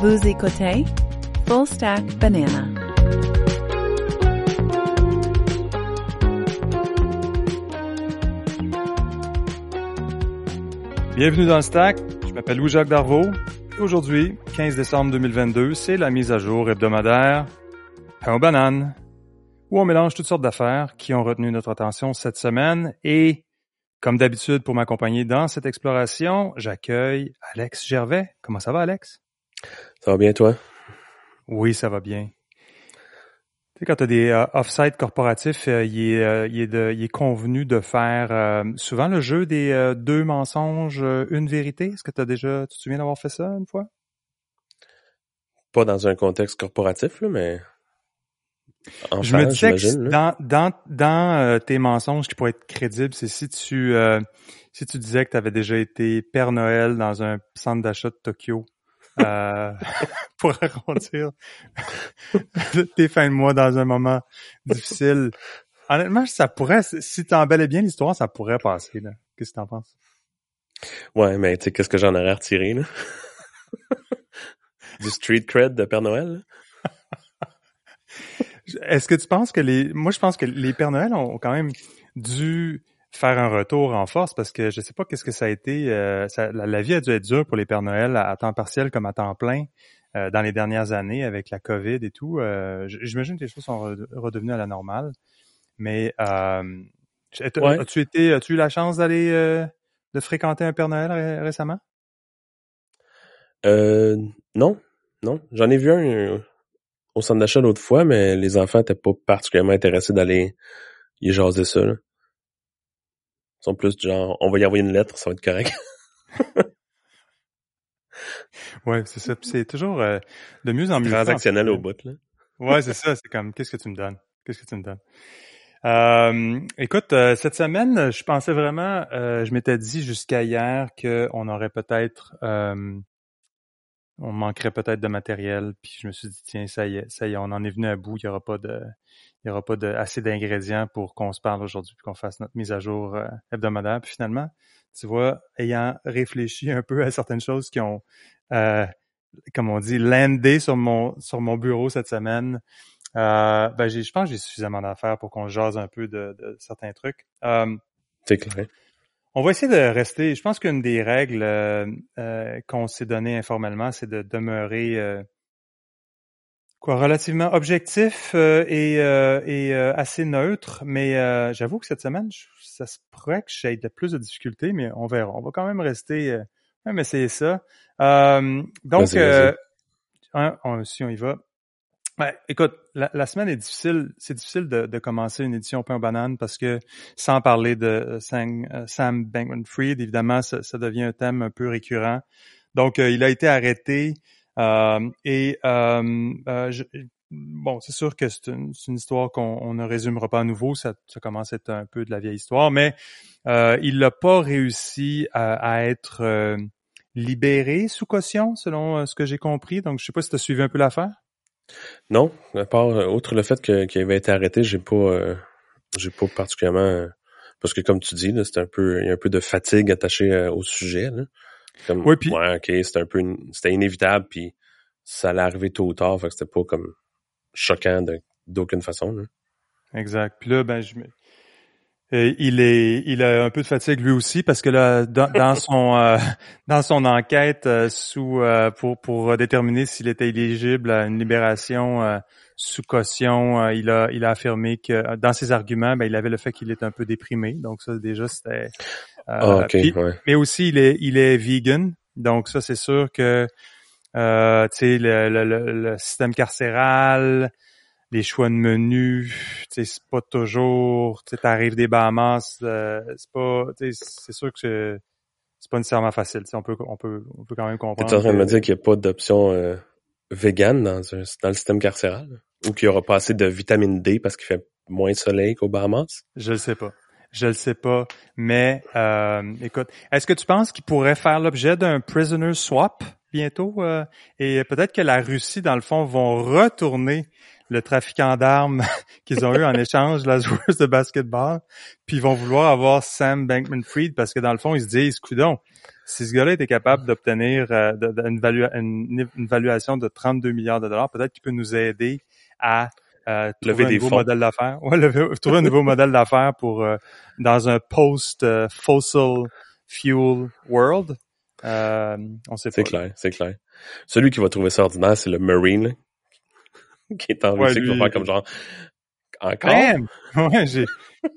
Vous écoutez Full Stack Banana. Bienvenue dans le Stack, je m'appelle Louis-Jacques Darvaux. Aujourd'hui, 15 décembre 2022, c'est la mise à jour hebdomadaire Pain aux bananes, où on mélange toutes sortes d'affaires qui ont retenu notre attention cette semaine. Et comme d'habitude, pour m'accompagner dans cette exploration, j'accueille Alex Gervais. Comment ça va, Alex? Ça va bien, toi? Oui, ça va bien. Tu sais, quand tu as des off-site corporatifs, il est convenu de faire souvent le jeu des deux mensonges, une vérité. Est-ce que tu te souviens d'avoir fait ça une fois? Pas dans un contexte corporatif, là, mais... Enfin, je me disais que dans tes mensonges qui pourraient être crédibles, c'est si tu disais que tu avais déjà été Père Noël dans un centre d'achat de Tokyo pour arrondir tes fins de mois dans un moment difficile. Honnêtement, ça pourrait, si t'embellais bien l'histoire, ça pourrait passer, là. Qu'est-ce que t'en penses? Ouais, mais tu sais, qu'est-ce que j'en aurais retiré, là? Du street cred de Père Noël, là? Est-ce que tu penses que je pense que les Pères Noël ont quand même dû faire un retour en force, parce que je sais pas qu'est-ce que ça a été, la vie a dû être dure pour les Pères Noël à temps partiel comme à temps plein dans les dernières années avec la COVID et tout. J'imagine que les choses sont redevenues à la normale, mais ouais. As-tu eu la chance d'aller de fréquenter un Père Noël récemment? Non, j'en ai vu un au centre d'achat l'autre fois, mais les enfants n'étaient pas particulièrement intéressés d'aller y jaser ça, là. Ils sont plus du genre, on va y envoyer une lettre, ça va être correct. Ouais, c'est ça. Puis c'est toujours de mieux en mieux. Transactionnel au bout, là. Ouais, c'est ça. C'est comme, qu'est-ce que tu me donnes? Écoute, cette semaine, je pensais vraiment, je m'étais dit jusqu'à hier qu'on aurait peut-être... on manquerait peut-être de matériel, puis je me suis dit, tiens, ça y est, on en est venu à bout, il y aura pas assez d'ingrédients pour qu'on se parle aujourd'hui, puis qu'on fasse notre mise à jour hebdomadaire. Puis finalement, tu vois, ayant réfléchi un peu à certaines choses qui ont, comme on dit, landé sur mon bureau cette semaine, je pense que j'ai suffisamment d'affaires pour qu'on jase un peu de certains trucs. C'est clair. On va essayer de rester. Je pense qu'une des règles qu'on s'est donné informellement, c'est de demeurer relativement objectif et assez neutre. Mais j'avoue que cette semaine, ça se pourrait que j'aie plus de difficultés, mais on verra. On va quand même rester, même essayer ça. Donc, si on y va. Ouais, écoute, la semaine est difficile. C'est difficile de commencer une édition pain aux bananes parce que, sans parler de Sam Bankman-Fried, évidemment, ça devient un thème un peu récurrent. Donc, il a été arrêté c'est sûr que c'est une histoire qu'on ne résumera pas à nouveau. Ça commence à être un peu de la vieille histoire, mais il n'a pas réussi à être libéré sous caution, selon ce que j'ai compris. Donc, je sais pas si tu as suivi un peu l'affaire. Non, à part outre le fait qu'il avait été arrêté, j'ai pas particulièrement parce que comme tu dis là, c'est un peu il y a un peu de fatigue attachée au sujet là. Comme ouais, pis... ouais, OK, c'était inévitable puis ça allait arriver tôt ou tard, fait que c'était pas comme choquant d'aucune façon là. Exact. Puis là il a un peu de fatigue lui aussi parce que là dans son enquête pour déterminer s'il était éligible à une libération sous caution, il a affirmé que dans ses arguments, il avait le fait qu'il est un peu déprimé, donc ça déjà c'était mais aussi il est vegan, donc ça c'est sûr que tu sais le système carcéral, les choix de menu, tu sais, c'est pas toujours, tu sais, t'arrives des Bahamas, c'est pas, tu sais, c'est sûr que c'est pas nécessairement facile, tu sais, on peut quand même comprendre. T'es en train de me dire qu'il n'y a pas d'option végane dans le système carcéral? Ou qu'il n'y aura pas assez de vitamine D parce qu'il fait moins de soleil qu'aux Bahamas? Je le sais pas, mais, écoute, est-ce que tu penses qu'il pourrait faire l'objet d'un prisoner swap? bientôt. Et peut-être que la Russie, dans le fond, vont retourner le trafiquant d'armes qu'ils ont eu en échange de la joueuse de basketball, puis ils vont vouloir avoir Sam Bankman-Fried parce que, dans le fond, ils se disent « Coudon, si ce gars-là était capable d'obtenir une valuation de 32 milliards de dollars, peut-être qu'il peut nous aider à trouver un nouveau modèle d'affaires. Ouais, trouver un nouveau modèle d'affaires pour dans un post-fossil fuel world. » On sait c'est pas. C'est clair. Celui qui va trouver ça ordinaire, c'est le Marine, qui est en Russie, qui va faire comme genre... Encore? Même! Ouais, j'ai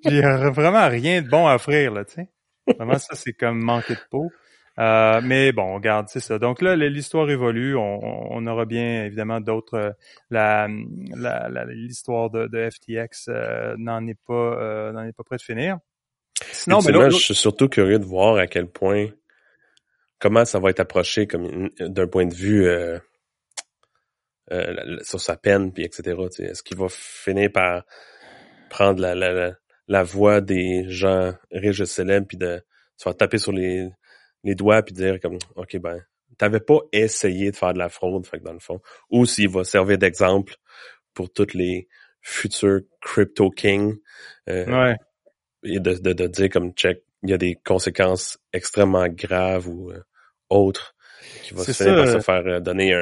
vraiment rien de bon à offrir, là, tu sais. Vraiment, ça, c'est comme manquer de peau. Mais bon, regarde, c'est ça. Donc là, l'histoire évolue. On aura bien, évidemment, d'autres... l'histoire de FTX n'en est pas près de finir. Sinon, mais là, je suis surtout curieux de voir à quel point... Comment ça va être approché comme d'un point de vue sur sa peine, puis etc. T'sais. Est-ce qu'il va finir par prendre la voix des gens riches et célèbres, puis de se faire taper sur les doigts, puis dire comme ok ben t'avais pas essayé de faire de la fraude, fait que dans le fond, ou s'il va servir d'exemple pour tous les futurs crypto kings et de dire comme check, il y a des conséquences extrêmement graves ou autre qui va se faire donner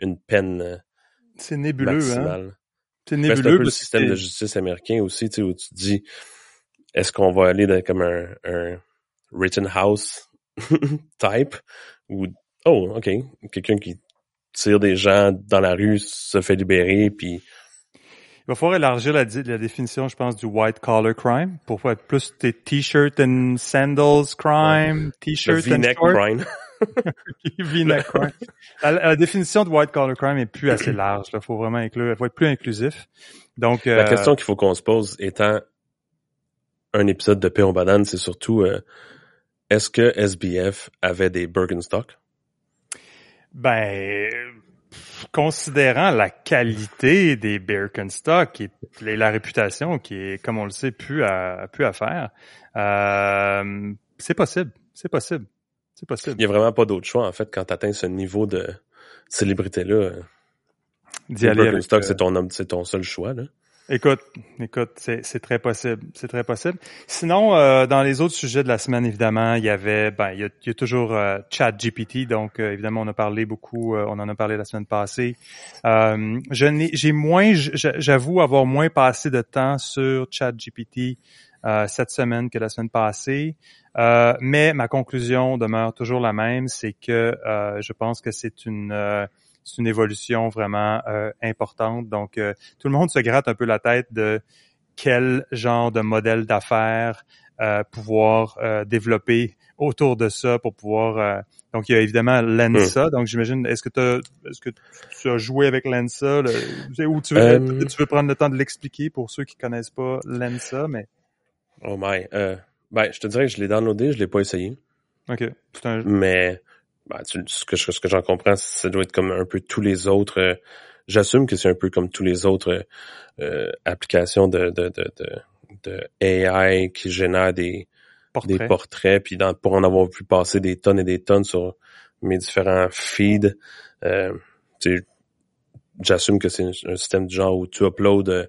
une peine c'est nébuleux, maximale. Hein? C'est nébuleux. C'est un peu le système de justice américain aussi, tu sais, où tu te dis, est-ce qu'on va aller dans comme un Rittenhouse type, ou quelqu'un qui tire des gens dans la rue se fait libérer, puis... Il va falloir élargir la définition, je pense, du white-collar crime pour être plus tes t-shirts and sandals crime, t-shirts and shorts. Crime. V-neck crime. La définition de white-collar crime est plus assez large. Il faut vraiment faut être plus inclusif. Donc, la question qu'il faut qu'on se pose étant un épisode de Péon Banane, c'est surtout est-ce que SBF avait des Birkenstock? Ben... Considérant la qualité des Birkenstock et la réputation qui est, comme on le sait, plus à faire, c'est possible. Il n'y a vraiment pas d'autre choix, en fait, quand tu atteins ce niveau de célébrité-là. D'y aller Birkenstock, avec, c'est ton seul choix, là. Écoute, c'est très possible. Sinon, dans les autres sujets de la semaine, évidemment, il y a toujours ChatGPT. Donc, évidemment, on a parlé beaucoup. On en a parlé la semaine passée. J'avoue avoir moins passé de temps sur ChatGPT cette semaine que la semaine passée. Mais ma conclusion demeure toujours la même, c'est que je pense que c'est une évolution vraiment importante. Donc, tout le monde se gratte un peu la tête de quel genre de modèle d'affaires pouvoir développer autour de ça pour pouvoir... donc, il y a évidemment Lensa. Donc, j'imagine, est-ce que tu as joué avec Lensa? Ou tu veux prendre le temps de l'expliquer pour ceux qui connaissent pas Lensa, mais... Oh my! Je te dirais que je l'ai downloadé, je l'ai pas essayé. OK. Mais... Ben, ce que j'en comprends, ça doit être comme un peu tous les autres. J'assume que c'est un peu comme tous les autres applications de AI qui génèrent des portraits. Puis pour en avoir pu passer des tonnes et des tonnes sur mes différents feeds, j'assume que c'est un système du genre où tu uploads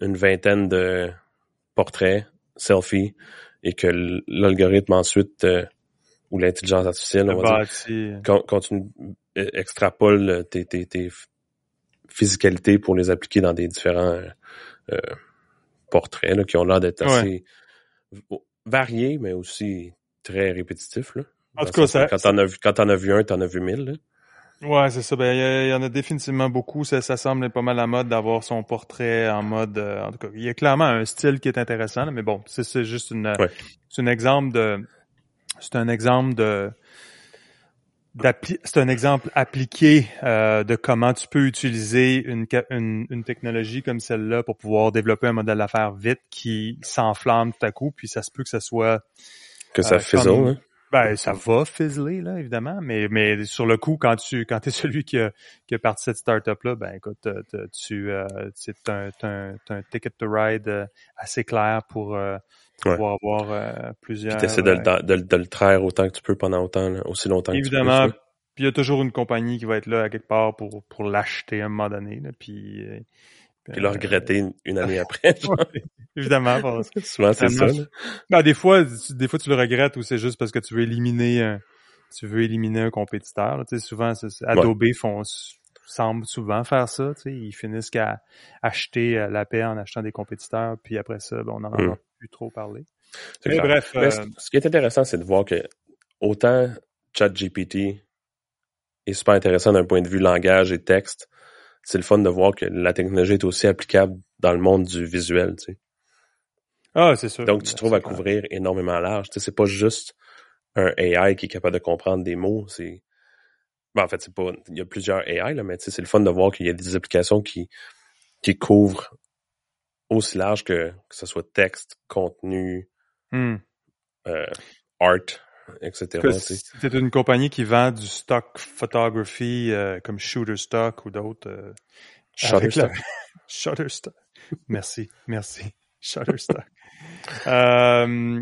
une vingtaine de portraits, selfies, et que l'algorithme ensuite... ou l'intelligence artificielle, on va dire, continue, extrapole tes physicalités pour les appliquer dans des différents portraits là, qui ont l'air d'être assez variés, mais aussi très répétitifs. Là. En tout cas, quand t'en as vu un, t'en as vu 1000. Là. Ouais, c'est ça. Ben, il y en a définitivement beaucoup. Ça semble pas mal à mode d'avoir son portrait en mode. En tout cas, il y a clairement un style qui est intéressant, là, mais bon, c'est juste c'est un exemple appliqué de comment tu peux utiliser une technologie comme celle-là pour pouvoir développer un modèle d'affaires vite qui s'enflamme tout à coup, puis ça se peut que ça soit... Que ça fizzle, hein? Ben, ça va fizzler, là, évidemment, mais sur le coup, quand t'es celui qui a parti cette start-up-là, ben, écoute, t'as un ticket to ride assez clair pour... pouvoir avoir plusieurs... Puis t'essaies de le traire autant que tu peux pendant aussi longtemps que tu peux. Évidemment, Puis il y a toujours une compagnie qui va être là à quelque part pour l'acheter à un moment donné. Là, puis le regretter une année après. Ouais, évidemment. Parce que souvent, c'est ça. Non, des fois, tu le regrettes ou c'est juste parce que tu veux éliminer un compétiteur. Tu sais, souvent, Adobe semblent souvent faire ça. Tu sais, ils finissent qu'à acheter la paix en achetant des compétiteurs. Puis après ça, ben, on n'en entend plus trop parler. Mais bref. Ce qui est intéressant, c'est de voir que autant ChatGPT est super intéressant d'un point de vue langage et texte, c'est le fun de voir que la technologie est aussi applicable dans le monde du visuel, tu sais. Ah, c'est sûr. Donc, tu trouves à couvrir énormément large. Tu sais, c'est pas juste un AI qui est capable de comprendre des mots. C'est... Ben, en fait, c'est pas... il y a plusieurs AI, là, mais tu sais, c'est le fun de voir qu'il y a des applications qui couvrent aussi large que ce soit texte, contenu, art, etc. C'est une compagnie qui vend du stock photography comme Shutterstock ou d'autres. Shutterstock. Shutterstock. Merci. Shutterstock. Je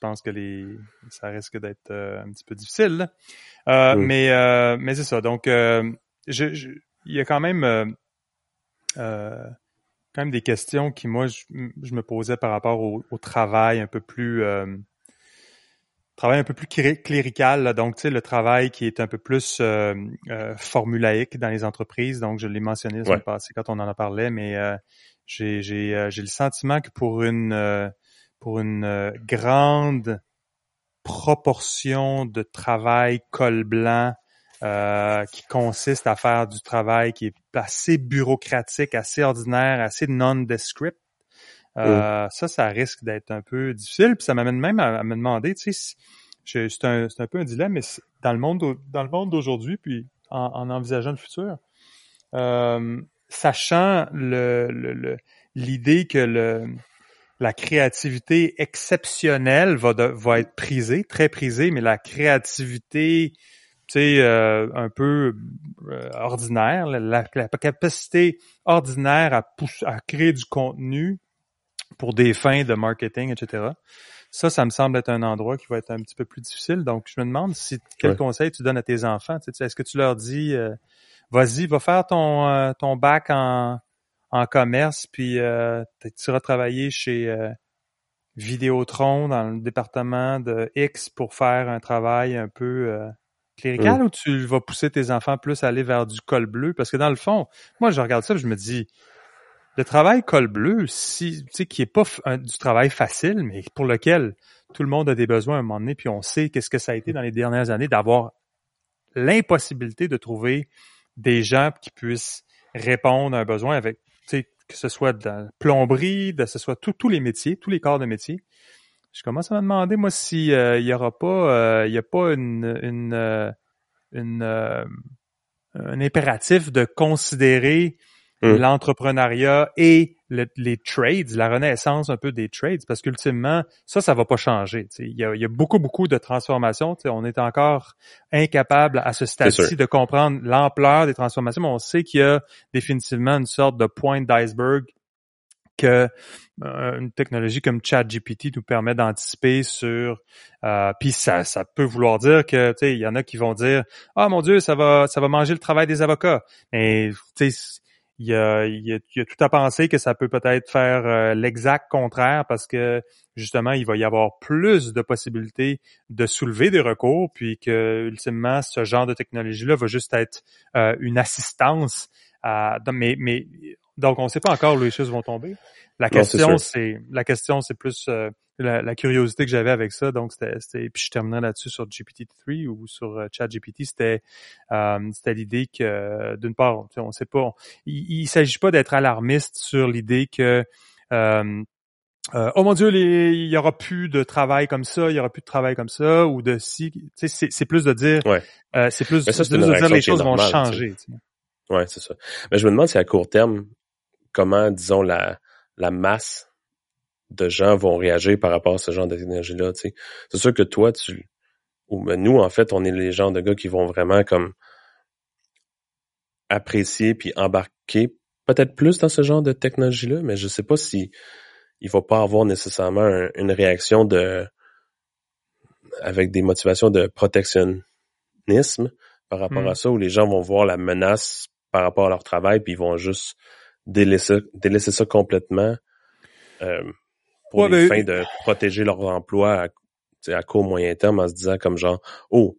pense que ça risque d'être un petit peu difficile. Là. Mais c'est ça. Donc, il y a quand même des questions qui, moi, je me posais par rapport au travail un peu plus clérical. Là. Donc, tu sais, le travail qui est un peu plus formulaïque dans les entreprises. Donc, je l'ai mentionné la semaine passée quand on en a parlé, mais j'ai le sentiment que pour une grande proportion de travail col blanc, qui consiste à faire du travail qui est assez bureaucratique, assez ordinaire, assez non-descript. Ça risque d'être un peu difficile. Puis ça m'amène même à me demander, tu sais, c'est un peu un dilemme, mais dans le monde d'aujourd'hui, puis en envisageant le futur, sachant l'idée que la créativité exceptionnelle va être prisée, très prisée, mais la créativité... tu sais, un peu ordinaire, la capacité ordinaire à créer du contenu pour des fins de marketing, etc. Ça me semble être un endroit qui va être un petit peu plus difficile. Donc, je me demande quel conseil tu donnes à tes enfants. Tu sais, est-ce que tu leur dis, vas-y, va faire ton bac en commerce, puis tu iras travailler chez... Vidéotron dans le département de X pour faire un travail un peu... clérical, ou tu vas pousser tes enfants plus à aller vers du col bleu? Parce que dans le fond, moi, je regarde ça et je me dis, le travail col bleu, si, tu sais, qui est pas du travail facile, mais pour lequel tout le monde a des besoins à un moment donné, puis on sait qu'est-ce que ça a été dans les dernières années d'avoir l'impossibilité de trouver des gens qui puissent répondre à un besoin avec, tu sais, que ce soit de la plomberie, que ce soit tous les métiers, tous les corps de métier. Je commence à me demander, moi, si il n'y a pas un impératif de considérer l'entrepreneuriat et les trades, la renaissance un peu des trades, parce qu'ultimement, ça va pas changer. Il y a beaucoup de transformations. On est encore incapable à ce stade-ci de comprendre l'ampleur des transformations, mais on sait qu'il y a définitivement une sorte de pointe d'iceberg que une technologie comme ChatGPT nous permet d'anticiper sur puis ça peut vouloir dire que tu sais il y en a qui vont dire mon Dieu, ça va manger le travail des avocats, mais tu sais il y a tout à penser que ça peut-être faire l'exact contraire, parce que justement il va y avoir plus de possibilités de soulever des recours, puis que ultimement ce genre de technologie là va juste être une assistance à mais donc, on ne sait pas encore où les choses vont tomber. La question, c'est plus la curiosité que j'avais avec ça. Donc, puis je terminais là-dessus sur GPT-3 ou sur ChatGPT. C'était l'idée que, d'une part, on ne sait pas. Il ne s'agit pas d'être alarmiste sur l'idée que oh mon Dieu, il y aura plus de travail comme ça, ou de si. Tu sais, c'est plus de dire, c'est plus de dire les choses vont changer. T'sais. Oui, c'est ça. Mais je me demande si à court terme, comment, disons, la masse de gens vont réagir par rapport à ce genre de technologie-là, tu sais. C'est sûr que toi, nous, en fait, on est les genres de gars qui vont vraiment comme apprécier puis embarquer peut-être plus dans ce genre de technologie-là, mais je sais pas si il va pas avoir nécessairement une réaction de avec des motivations de protectionnisme par rapport à ça, où les gens vont voir la menace par rapport à leur travail, puis ils vont juste délaisser ça complètement pour fins de protéger leur emploi à court moyen terme, en se disant comme genre « Oh! »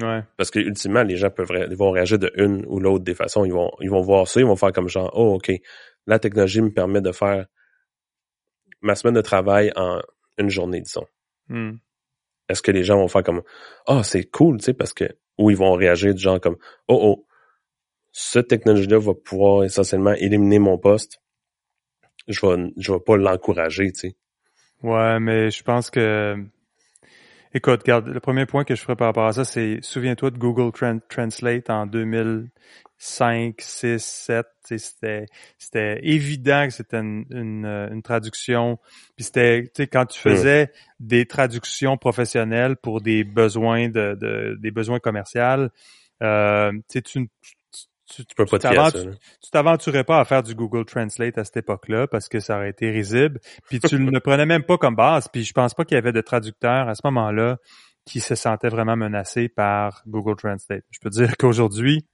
Ouais. Parce que ultimement, les gens vont réagir de une ou l'autre des façons. Ils vont voir ça, ils vont faire comme genre « Oh, OK, la technologie me permet de faire ma semaine de travail en une journée, disons. » Est-ce que les gens vont faire comme « Ah, oh, c'est cool, tu sais, parce que... » Ou ils vont réagir du genre comme « Oh, cette technologie-là va pouvoir essentiellement éliminer mon poste. Je vais pas l'encourager, tu sais. » Ouais, mais je pense que... Écoute, regarde, le premier point que je ferais par rapport à ça, c'est, souviens-toi de Google Translate en 2005, 6, 7. C'était évident que c'était une traduction. Puis c'était, tu sais, quand tu faisais des traductions professionnelles pour des besoins des besoins commerciaux, tu t'aventurais pas à faire du Google Translate à cette époque-là parce que ça aurait été risible. Puis tu ne le prenais même pas comme base. Puis je pense pas qu'il y avait de traducteurs à ce moment-là qui se sentaient vraiment menacés par Google Translate. Je peux dire qu'aujourd'hui,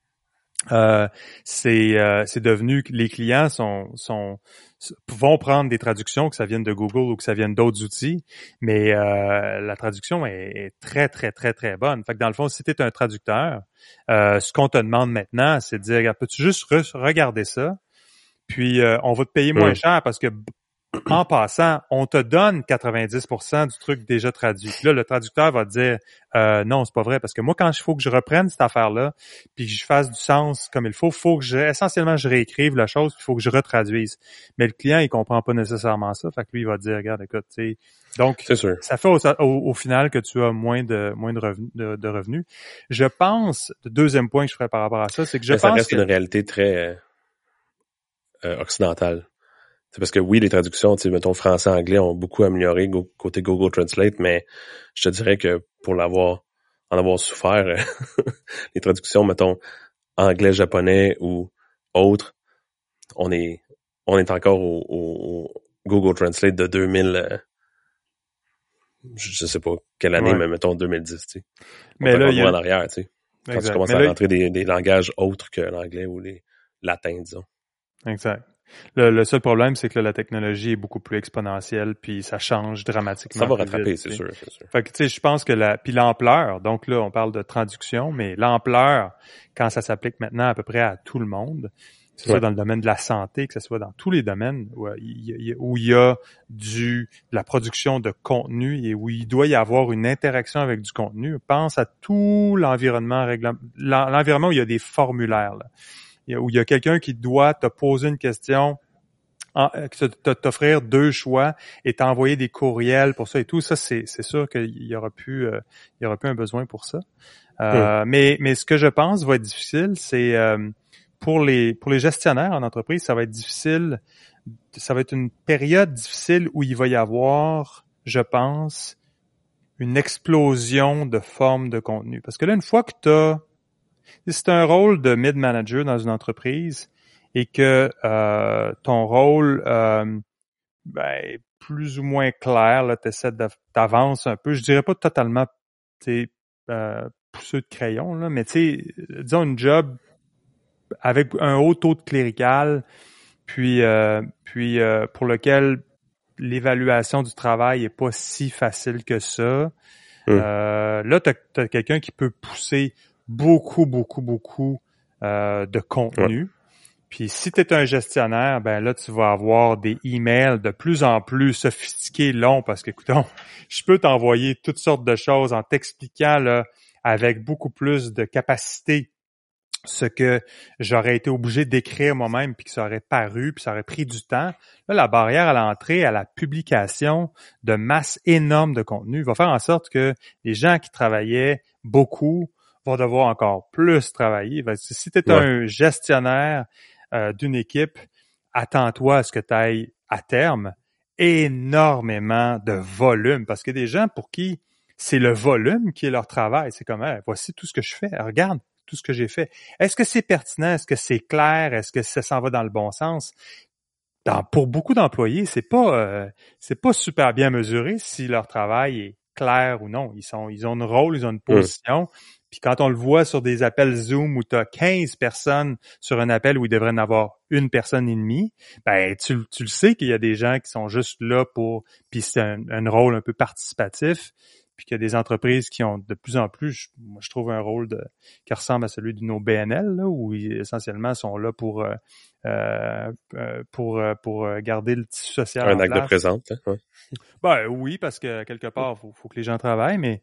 c'est devenu que les clients vont prendre des traductions, que ça vienne de Google ou que ça vienne d'autres outils, mais la traduction est très, très, très, très bonne. Fait que dans le fond, si tu es un traducteur, ce qu'on te demande maintenant, c'est de dire, peux-tu juste regarder ça, puis on va te payer moins cher parce que, en passant, on te donne 90% du truc déjà traduit. Là, le traducteur va te dire non, c'est pas vrai, parce que moi, quand il faut que je reprenne cette affaire-là, puis que je fasse du sens comme il faut que essentiellement je réécrive la chose, puis il faut que je retraduise. Mais le client, il comprend pas nécessairement ça, fait que lui, il va te dire, regarde, écoute, tu sais. Donc, ça fait au final que tu as moins de revenus. Je pense, le deuxième point que je ferais par rapport à ça, c'est que je pense que... Ça reste une réalité très occidentale. C'est parce que oui, les traductions, tu sais, mettons, français-anglais ont beaucoup amélioré côté Google Translate, mais je te dirais que pour en avoir souffert, les traductions, mettons, anglais-japonais ou autres, on est encore au Google Translate de 2000, je sais pas quelle année, mais mettons 2010, tu sais. Mais là, il y a... en arrière, tu sais. Quand tu commences à rentrer des langages autres que l'anglais ou les latins, disons. Exact. Le seul problème, c'est que là, la technologie est beaucoup plus exponentielle, puis ça change dramatiquement. Ça va rattraper, c'est sûr. Fait que, tu sais, je pense que puis l'ampleur, donc là, on parle de traduction, mais l'ampleur, quand ça s'applique maintenant à peu près à tout le monde, que ce soit dans le domaine de la santé, que ce soit dans tous les domaines où il y a de la production de contenu et où il doit y avoir une interaction avec du contenu, pense à tout l'environnement où il y a des formulaires, là. Où il y a quelqu'un qui doit te poser une question, t'offrir deux choix et t'envoyer des courriels pour ça et tout. Ça, c'est sûr qu'il y aura plus un besoin pour ça. Mais ce que je pense va être difficile, c'est pour les gestionnaires en entreprise, ça va être difficile. Ça va être une période difficile où il va y avoir, je pense, une explosion de formes de contenu. Parce que là, une fois que c'est un rôle de mid-manager dans une entreprise et que ton rôle est plus ou moins clair, là, t'essaies d'avancer un peu. Je dirais pas totalement pousseux de crayon, là, mais disons une job avec un haut taux de clérical, puis pour lequel l'évaluation du travail est pas si facile que ça. Là, t'as quelqu'un qui peut pousser beaucoup de contenu. Puis si tu es un gestionnaire, ben là, tu vas avoir des emails de plus en plus sophistiqués, longs, parce que, écoutons, je peux t'envoyer toutes sortes de choses en t'expliquant là avec beaucoup plus de capacité ce que j'aurais été obligé d'écrire moi-même, puis que ça aurait paru, puis ça aurait pris du temps. Là, la barrière à l'entrée, à la publication de masse énorme de contenu va faire en sorte que les gens qui travaillaient beaucoup vont devoir encore plus travailler. Si tu es un gestionnaire d'une équipe, attends-toi à ce que tu ailles à terme énormément de volume, parce qu'il y a des gens pour qui c'est le volume qui est leur travail. C'est comme « Voici tout ce que je fais, regarde tout ce que j'ai fait. Est-ce que c'est pertinent? Est-ce que c'est clair? Est-ce que ça s'en va dans le bon sens? » Pour beaucoup d'employés, c'est pas super bien mesuré si leur travail est clairs ou non. Ils ont un rôle, ils ont une position. Puis quand on le voit sur des appels Zoom où tu as 15 personnes sur un appel où il devrait en avoir une personne et demie, ben tu le sais qu'il y a des gens qui sont juste là pour... Puis c'est un rôle un peu participatif. Puis qu'il y a des entreprises qui ont de plus en plus, je trouve, un rôle qui ressemble à celui de nos BNL, là, où ils, essentiellement, sont là pour garder le tissu social en place. Un acte de présence, hein? Ouais. Ben oui, parce que quelque part, faut que les gens travaillent, mais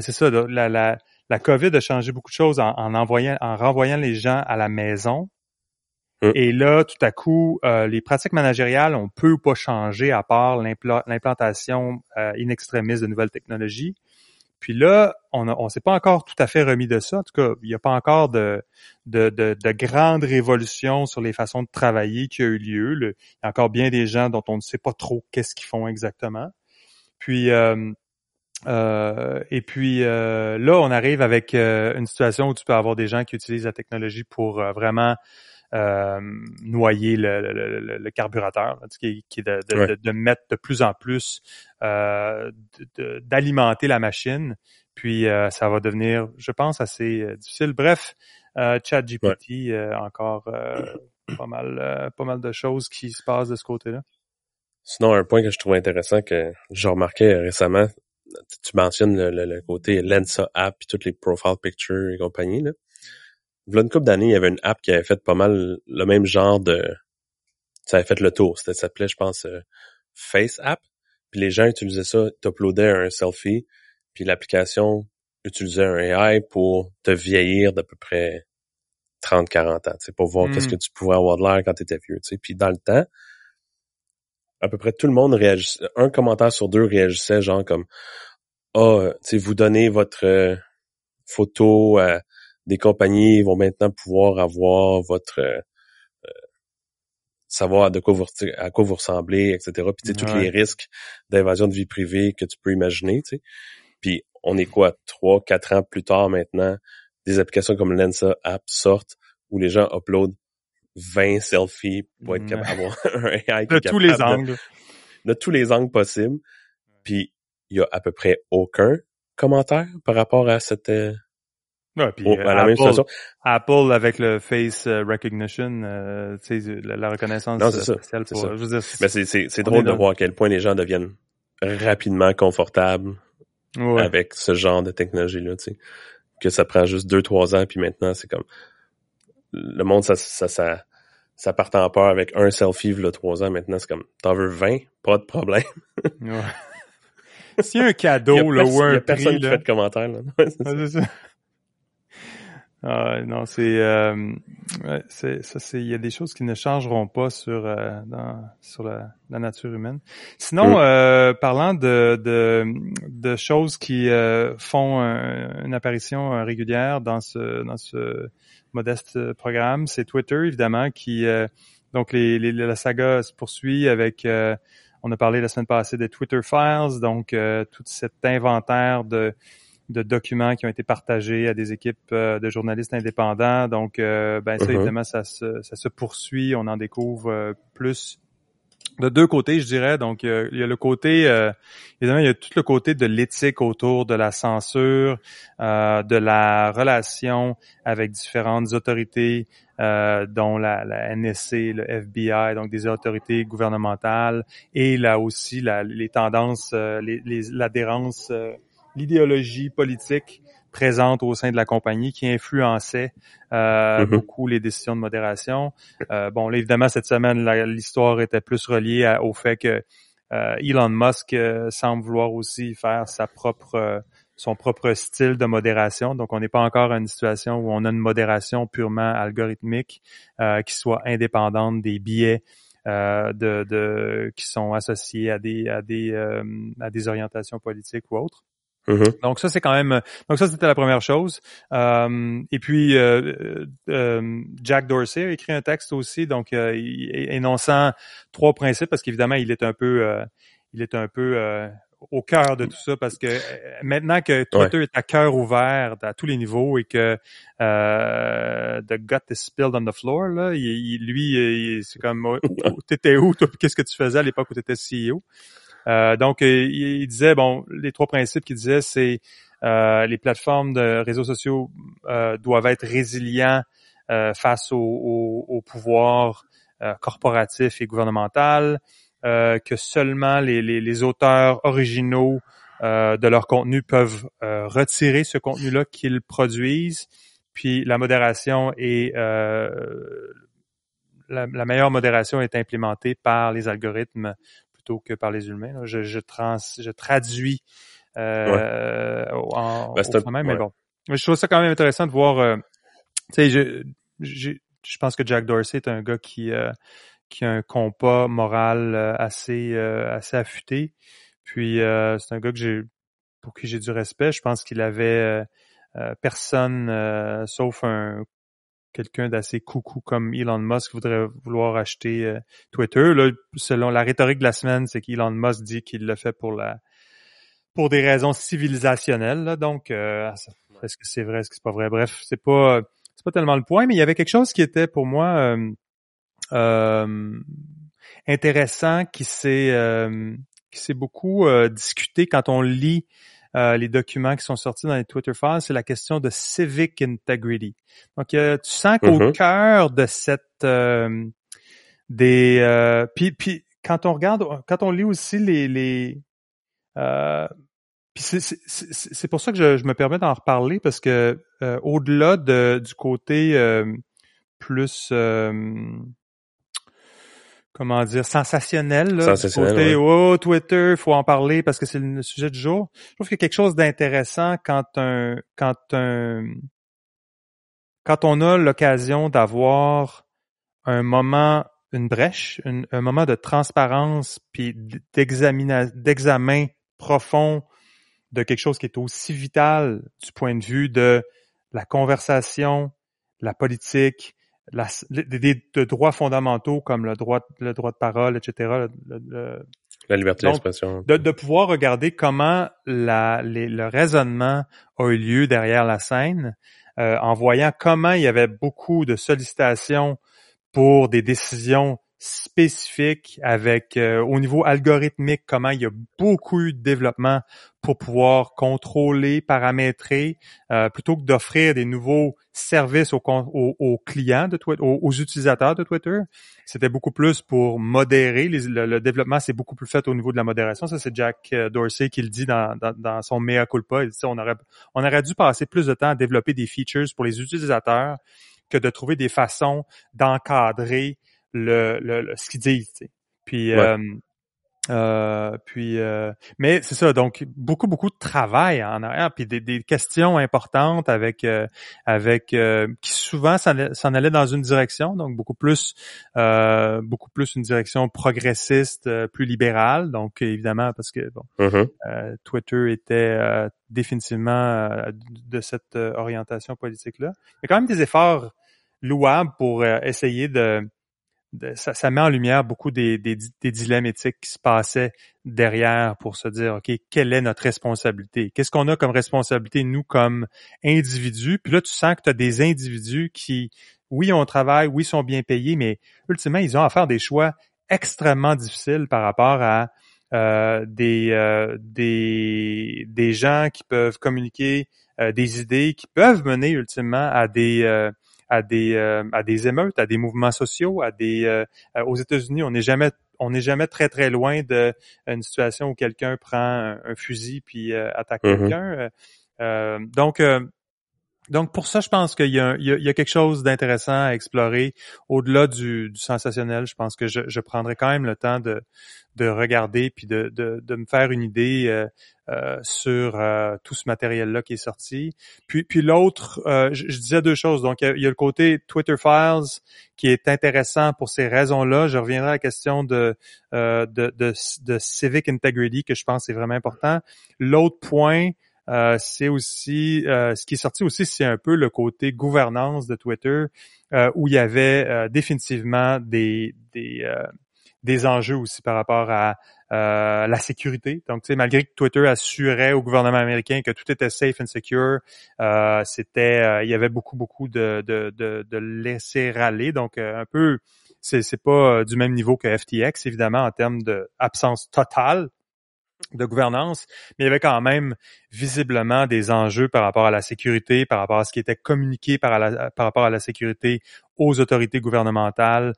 c'est ça. La COVID a changé beaucoup de choses en renvoyant les gens à la maison. Et là, tout à coup, les pratiques managériales, on peut pas changer à part l'implantation in extremis de nouvelles technologies. Puis là, on s'est pas encore tout à fait remis de ça. En tout cas, il n'y a pas encore de grande révolution sur les façons de travailler qui a eu lieu. Il y a encore bien des gens dont on ne sait pas trop qu'est-ce qu'ils font exactement. Puis là, on arrive avec une situation où tu peux avoir des gens qui utilisent la technologie pour vraiment... noyer le carburateur, là, qui est de mettre de plus en plus d'alimenter la machine, puis ça va devenir, je pense, assez difficile. Bref, ChatGPT, encore pas mal de choses qui se passent de ce côté-là. Sinon, un point que je trouve intéressant que j'ai remarqué récemment, tu mentionnes le côté Lensa app puis toutes les profile pictures et compagnie, là. Voilà une couple d'années, il y avait une app qui avait fait pas mal le même genre de... Ça avait fait le tour. Ça s'appelait, je pense, Face App. Puis les gens utilisaient ça, t'uploadais un selfie, puis l'application utilisait un AI pour te vieillir d'à peu près 30-40 ans, tu sais, pour voir qu'est-ce que tu pouvais avoir de l'air quand t'étais vieux, tu sais. Puis dans le temps, à peu près tout le monde réagissait. Un commentaire sur deux réagissait genre comme « Ah, tu sais, vous donnez votre photo à... » Des compagnies vont maintenant pouvoir avoir votre savoir à quoi vous ressemblez, etc. Puis tu sais, tous les risques d'invasion de vie privée que tu peux imaginer. Tu sais. Puis on est 3-4 ans plus tard maintenant, des applications comme Lensa App sortent où les gens uploadent 20 selfies pour être capable d'avoir un AI de tous les angles. De tous les angles possibles. Puis il y a à peu près aucun commentaire par rapport à cette. Ouais, puis, à la même situation. Apple avec le face recognition, tu sais, la reconnaissance faciale. Mais c'est drôle de voir à quel point les gens deviennent rapidement confortables avec ce genre de technologie-là, tu sais. Que ça prend juste 2-3 ans, puis maintenant, c'est comme... Le monde, ça part en peur avec un selfie, il y a 3 ans. Maintenant, c'est comme, t'en veux 20? Pas de problème. S'il y a un cadeau, là, ou un prix... Il y a personne qui fait de commentaire, là. C'est ça. Non, c'est il y a des choses qui ne changeront pas sur la nature humaine. Sinon, parlant de choses qui font une apparition régulière dans ce modeste programme, c'est Twitter évidemment qui donc la saga se poursuit avec. On a parlé la semaine passée des Twitter Files, donc tout cet inventaire de documents qui ont été partagés à des équipes de journalistes indépendants. Donc, ça, évidemment, ça se poursuit. On en découvre plus de deux côtés, je dirais. Donc, il y a le côté... évidemment, il y a tout le côté de l'éthique autour de la censure, de la relation avec différentes autorités, dont la NSC, le FBI, donc des autorités gouvernementales, et là aussi les tendances, l'adhérence... l'idéologie politique présente au sein de la compagnie qui influençait beaucoup les décisions de modération. Là, évidemment, cette semaine, l'histoire était plus reliée au fait que Elon Musk semble vouloir aussi faire son propre style de modération. Donc, on n'est pas encore à une situation où on a une modération purement algorithmique qui soit indépendante des biais qui sont associés à des orientations politiques ou autres. Donc ça, c'est quand même... Donc ça, c'était la première chose. Et puis, Jack Dorsey a écrit un texte aussi, donc énonçant 3 principes, parce qu'évidemment, il est un peu au cœur de tout ça, parce que maintenant que Twitter est à cœur ouvert à tous les niveaux et que the gut is spilled on the floor, là, c'est comme, t'étais où, toi, qu'est-ce que tu faisais à l'époque où t'étais CEO? Donc, il disait, bon, les trois principes qu'il disait, c'est les plateformes de réseaux sociaux doivent être résilients face au pouvoir corporatif et gouvernemental, que seulement les auteurs originaux de leur contenu peuvent retirer ce contenu-là qu'ils produisent, puis la modération est la meilleure modération est implémentée par les algorithmes plutôt que par les humains. Je traduis mais bon. Je trouve ça quand même intéressant de voir. Tu sais, je pense que Jack Dorsey est un gars qui a un compas moral assez affûté. Puis c'est un gars pour qui j'ai du respect. Je pense qu'il avait personne sauf quelqu'un d'assez coucou comme Elon Musk voudrait vouloir acheter Twitter. Là, selon la rhétorique de la semaine, c'est qu'Elon Musk dit qu'il le fait pour des raisons civilisationnelles. Là. Donc, est-ce que c'est vrai, est-ce que c'est pas vrai? Bref, c'est pas tellement le point, mais il y avait quelque chose qui était pour moi intéressant, qui s'est beaucoup discuté quand on lit les documents qui sont sortis dans les Twitter files, c'est la question de civic integrity. Donc, tu sens qu'au cœur de cette puis quand on lit aussi puis c'est pour ça que je me permets d'en reparler, parce que au-delà du côté plus comment dire, sensationnel, là. Sensationnel, côté, Twitter, faut en parler parce que c'est le sujet du jour. Je trouve qu'il y a quelque chose d'intéressant quand on a l'occasion d'avoir un moment, une brèche, un moment de transparence puis d'examen profond de quelque chose qui est aussi vital du point de vue de la conversation, la politique, des droits fondamentaux comme le droit de parole, etc. La liberté d'expression. De pouvoir regarder comment le raisonnement a eu lieu derrière la scène, en voyant comment il y avait beaucoup de sollicitations pour des décisions spécifiques avec au niveau algorithmique, comment il y a beaucoup eu de développement pour pouvoir contrôler, paramétrer, plutôt que d'offrir des nouveaux services aux clients de Twitter, aux utilisateurs de Twitter. C'était beaucoup plus pour modérer. Le développement, c'est beaucoup plus fait au niveau de la modération. Ça, c'est Jack Dorsey qui le dit dans son mea culpa. Il dit, on aurait dû passer plus de temps à développer des features pour les utilisateurs que de trouver des façons d'encadrer ce qu'ils disent, tu sais. Puis mais c'est ça, donc beaucoup de travail en arrière, puis des questions importantes avec qui souvent s'en allait dans une direction, donc beaucoup plus une direction progressiste, plus libérale, donc évidemment parce que Twitter était définitivement de cette orientation politique là. Il y a quand même des efforts louables pour essayer ça met en lumière beaucoup des dilemmes éthiques qui se passaient derrière, pour se dire, OK, quelle est notre responsabilité? Qu'est-ce qu'on a comme responsabilité, nous, comme individus? Puis là, tu sens que tu as des individus qui, oui, ont travail, oui, sont bien payés, mais ultimement, ils ont à faire des choix extrêmement difficiles par rapport à des gens qui peuvent communiquer des idées qui peuvent mener ultimement à des émeutes, à des mouvements sociaux, aux États-Unis, on n'est jamais très très loin de une situation où quelqu'un prend un fusil puis attaque quelqu'un. Donc pour ça, je pense qu'il y a quelque chose d'intéressant à explorer au-delà du sensationnel. Je pense que je prendrai quand même le temps de regarder puis de me faire une idée sur tout ce matériel-là qui est sorti. Puis l'autre, je disais deux choses. Donc il y a le côté Twitter Files qui est intéressant pour ces raisons-là. Je reviendrai à la question de civic integrity, que je pense est vraiment important. L'autre point, c'est aussi ce qui est sorti aussi, c'est un peu le côté gouvernance de Twitter, où il y avait définitivement des enjeux aussi par rapport à la sécurité. Donc, tu sais, malgré que Twitter assurait au gouvernement américain que tout était safe and secure, il y avait beaucoup de laisser râler. Donc, un peu, c'est pas du même niveau que FTX, évidemment, en termes d'absence totale de gouvernance, mais il y avait quand même visiblement des enjeux par rapport à la sécurité, par rapport à ce qui était communiqué par rapport à la sécurité aux autorités gouvernementales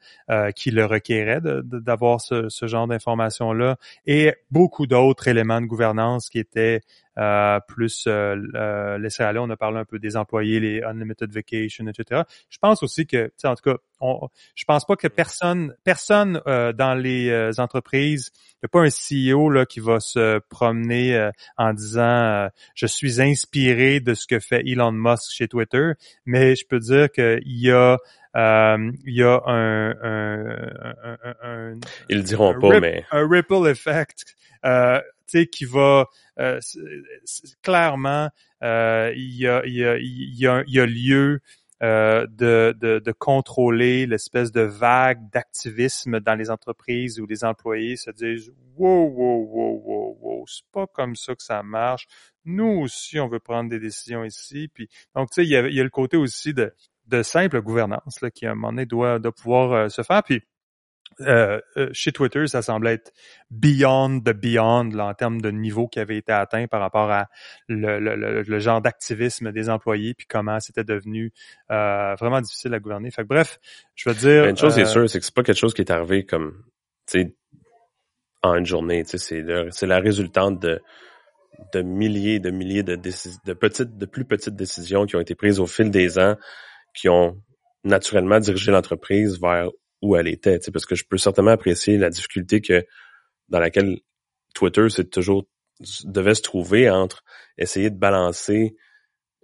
qui le requéraient d'avoir ce genre d'informations-là, et beaucoup d'autres éléments de gouvernance qui étaient plus laissés aller. On a parlé un peu des employés, les unlimited vacation, etc. Je pense aussi que, tu sais, en tout cas, je pense pas que personne dans les entreprises, il n'y a pas un CEO là qui va se promener en disant je suis inspiré de ce que fait Elon Musk chez Twitter, mais je peux dire qu'il y a ils le diront pas, mais un ripple effect, tu sais, qui va clairement, il y a lieu de contrôler l'espèce de vague d'activisme dans les entreprises où les employés se disent wow, c'est pas comme ça que ça marche. Nous aussi, on veut prendre des décisions ici. Puis donc, tu sais, il y a le côté aussi de simple gouvernance là, qui, à un moment donné, doit pouvoir se faire. Puis chez Twitter, ça semblait être beyond là, en termes de niveau qui avait été atteint par rapport à le genre d'activisme des employés, puis comment c'était devenu vraiment difficile à gouverner. Fait que, bref, je veux dire... Une chose est sûre, c'est que c'est pas quelque chose qui est arrivé comme, tu sais, en une journée. Tu sais, c'est la résultante de milliers de décisions, de plus petites décisions qui ont été prises au fil des ans, qui ont naturellement dirigé l'entreprise vers où elle était, tu sais, parce que je peux certainement apprécier la difficulté dans laquelle Twitter devait se trouver entre essayer de balancer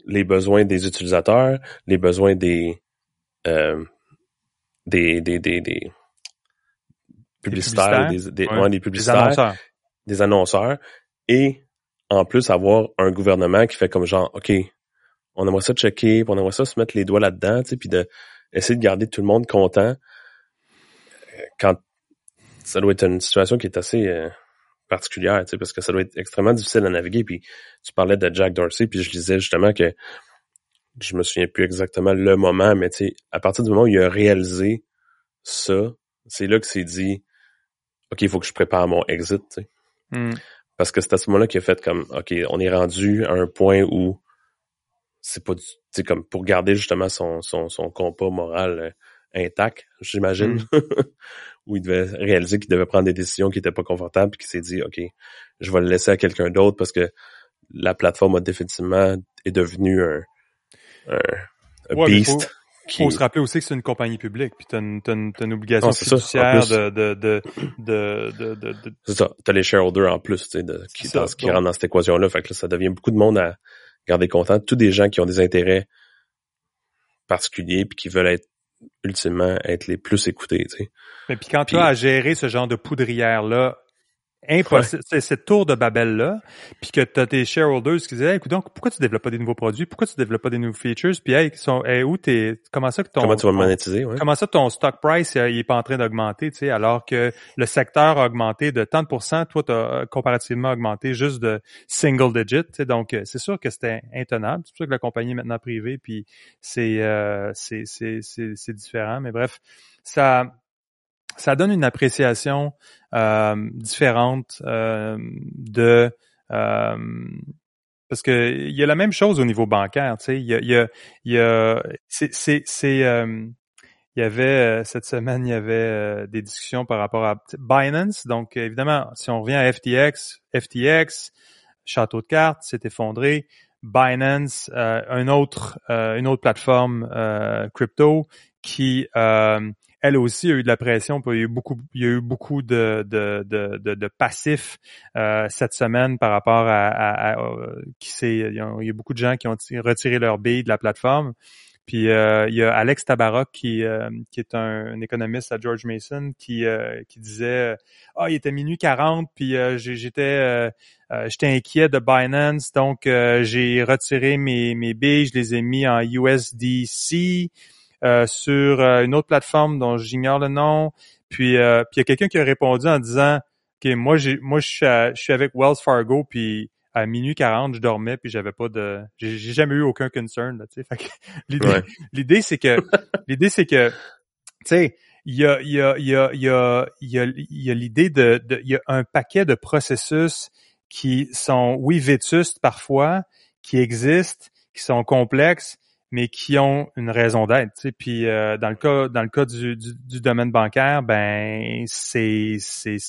les besoins des utilisateurs, les besoins des publicitaires, des annonceurs, et en plus avoir un gouvernement qui fait comme genre, OK, on aimerait ça checker, on aimerait ça se mettre les doigts là-dedans, tu sais, puis d'essayer de garder tout le monde content. Quand ça doit être une situation qui est assez particulière, tu sais, parce que ça doit être extrêmement difficile à naviguer. Puis tu parlais de Jack Dorsey, puis je disais justement que je me souviens plus exactement le moment, mais tu sais, à partir du moment où il a réalisé ça, c'est là que s'est dit, OK, il faut que je prépare mon exit, tu sais. Parce que c'est à ce moment-là qu'il a fait comme, OK, on est rendu à un point où c'est pas du, tu sais, comme pour garder justement son compas moral intact, j'imagine, où il devait réaliser qu'il devait prendre des décisions qui étaient pas confortables, puis qu'il s'est dit, OK, je vais le laisser à quelqu'un d'autre parce que la plateforme a définitivement est devenue un beast. Faut se rappeler aussi que c'est une compagnie publique, puis t'as une obligation fiduciaire de... C'est ça, t'as les shareholders en plus, tu sais, qui rentrent dans cette équation-là, fait que là, ça devient beaucoup de monde à garder content, tous des gens qui ont des intérêts particuliers, puis qui veulent ultimement être les plus écoutés, tu sais. Mais puis quand tu as à gérer ce genre de poudrière-là, impossible, ouais. C'est cette tour de Babel-là, puis que t'as tes shareholders qui disent, hey, écoute, donc, pourquoi tu développes pas des nouveaux produits? Pourquoi tu développes pas des nouveaux features? Puis, hey, comment tu vas le monétiser? Ouais. Comment ça ton stock price, il est pas en train d'augmenter, tu sais, alors que le secteur a augmenté de tant de %, toi, t'as comparativement augmenté juste de single digit, tu sais, donc, c'est sûr que c'était intenable. C'est pour ça que la compagnie est maintenant privée, puis c'est différent, mais bref, ça donne une appréciation différente parce que il y a la même chose au niveau bancaire, tu sais, il y avait cette semaine des discussions par rapport à Binance, donc évidemment si on revient à FTX, château de cartes s'est effondré. Binance, une autre plateforme crypto qui elle aussi a eu de la pression, puis il y a eu beaucoup de passifs cette semaine par rapport il y a beaucoup de gens qui ont retiré leur bille de la plateforme. Puis il y a Alex Tabarrok qui est un économiste à George Mason qui disait il était minuit 40 puis j'étais inquiet de Binance, donc j'ai retiré mes billes, je les ai mis en USDC sur une autre plateforme dont j'ignore le nom. Puis il y a quelqu'un qui a répondu en disant OK, je suis avec Wells Fargo, puis à minuit 40, je dormais, puis j'ai jamais eu aucun concern, là, tu sais. Fait que l'idée c'est que tu sais, il y a l'idée de il y a un paquet de processus qui sont, oui, vétustes parfois, qui existent, qui sont complexes, mais qui ont une raison d'être. Tu sais. Puis dans le cas du domaine bancaire, ben c'est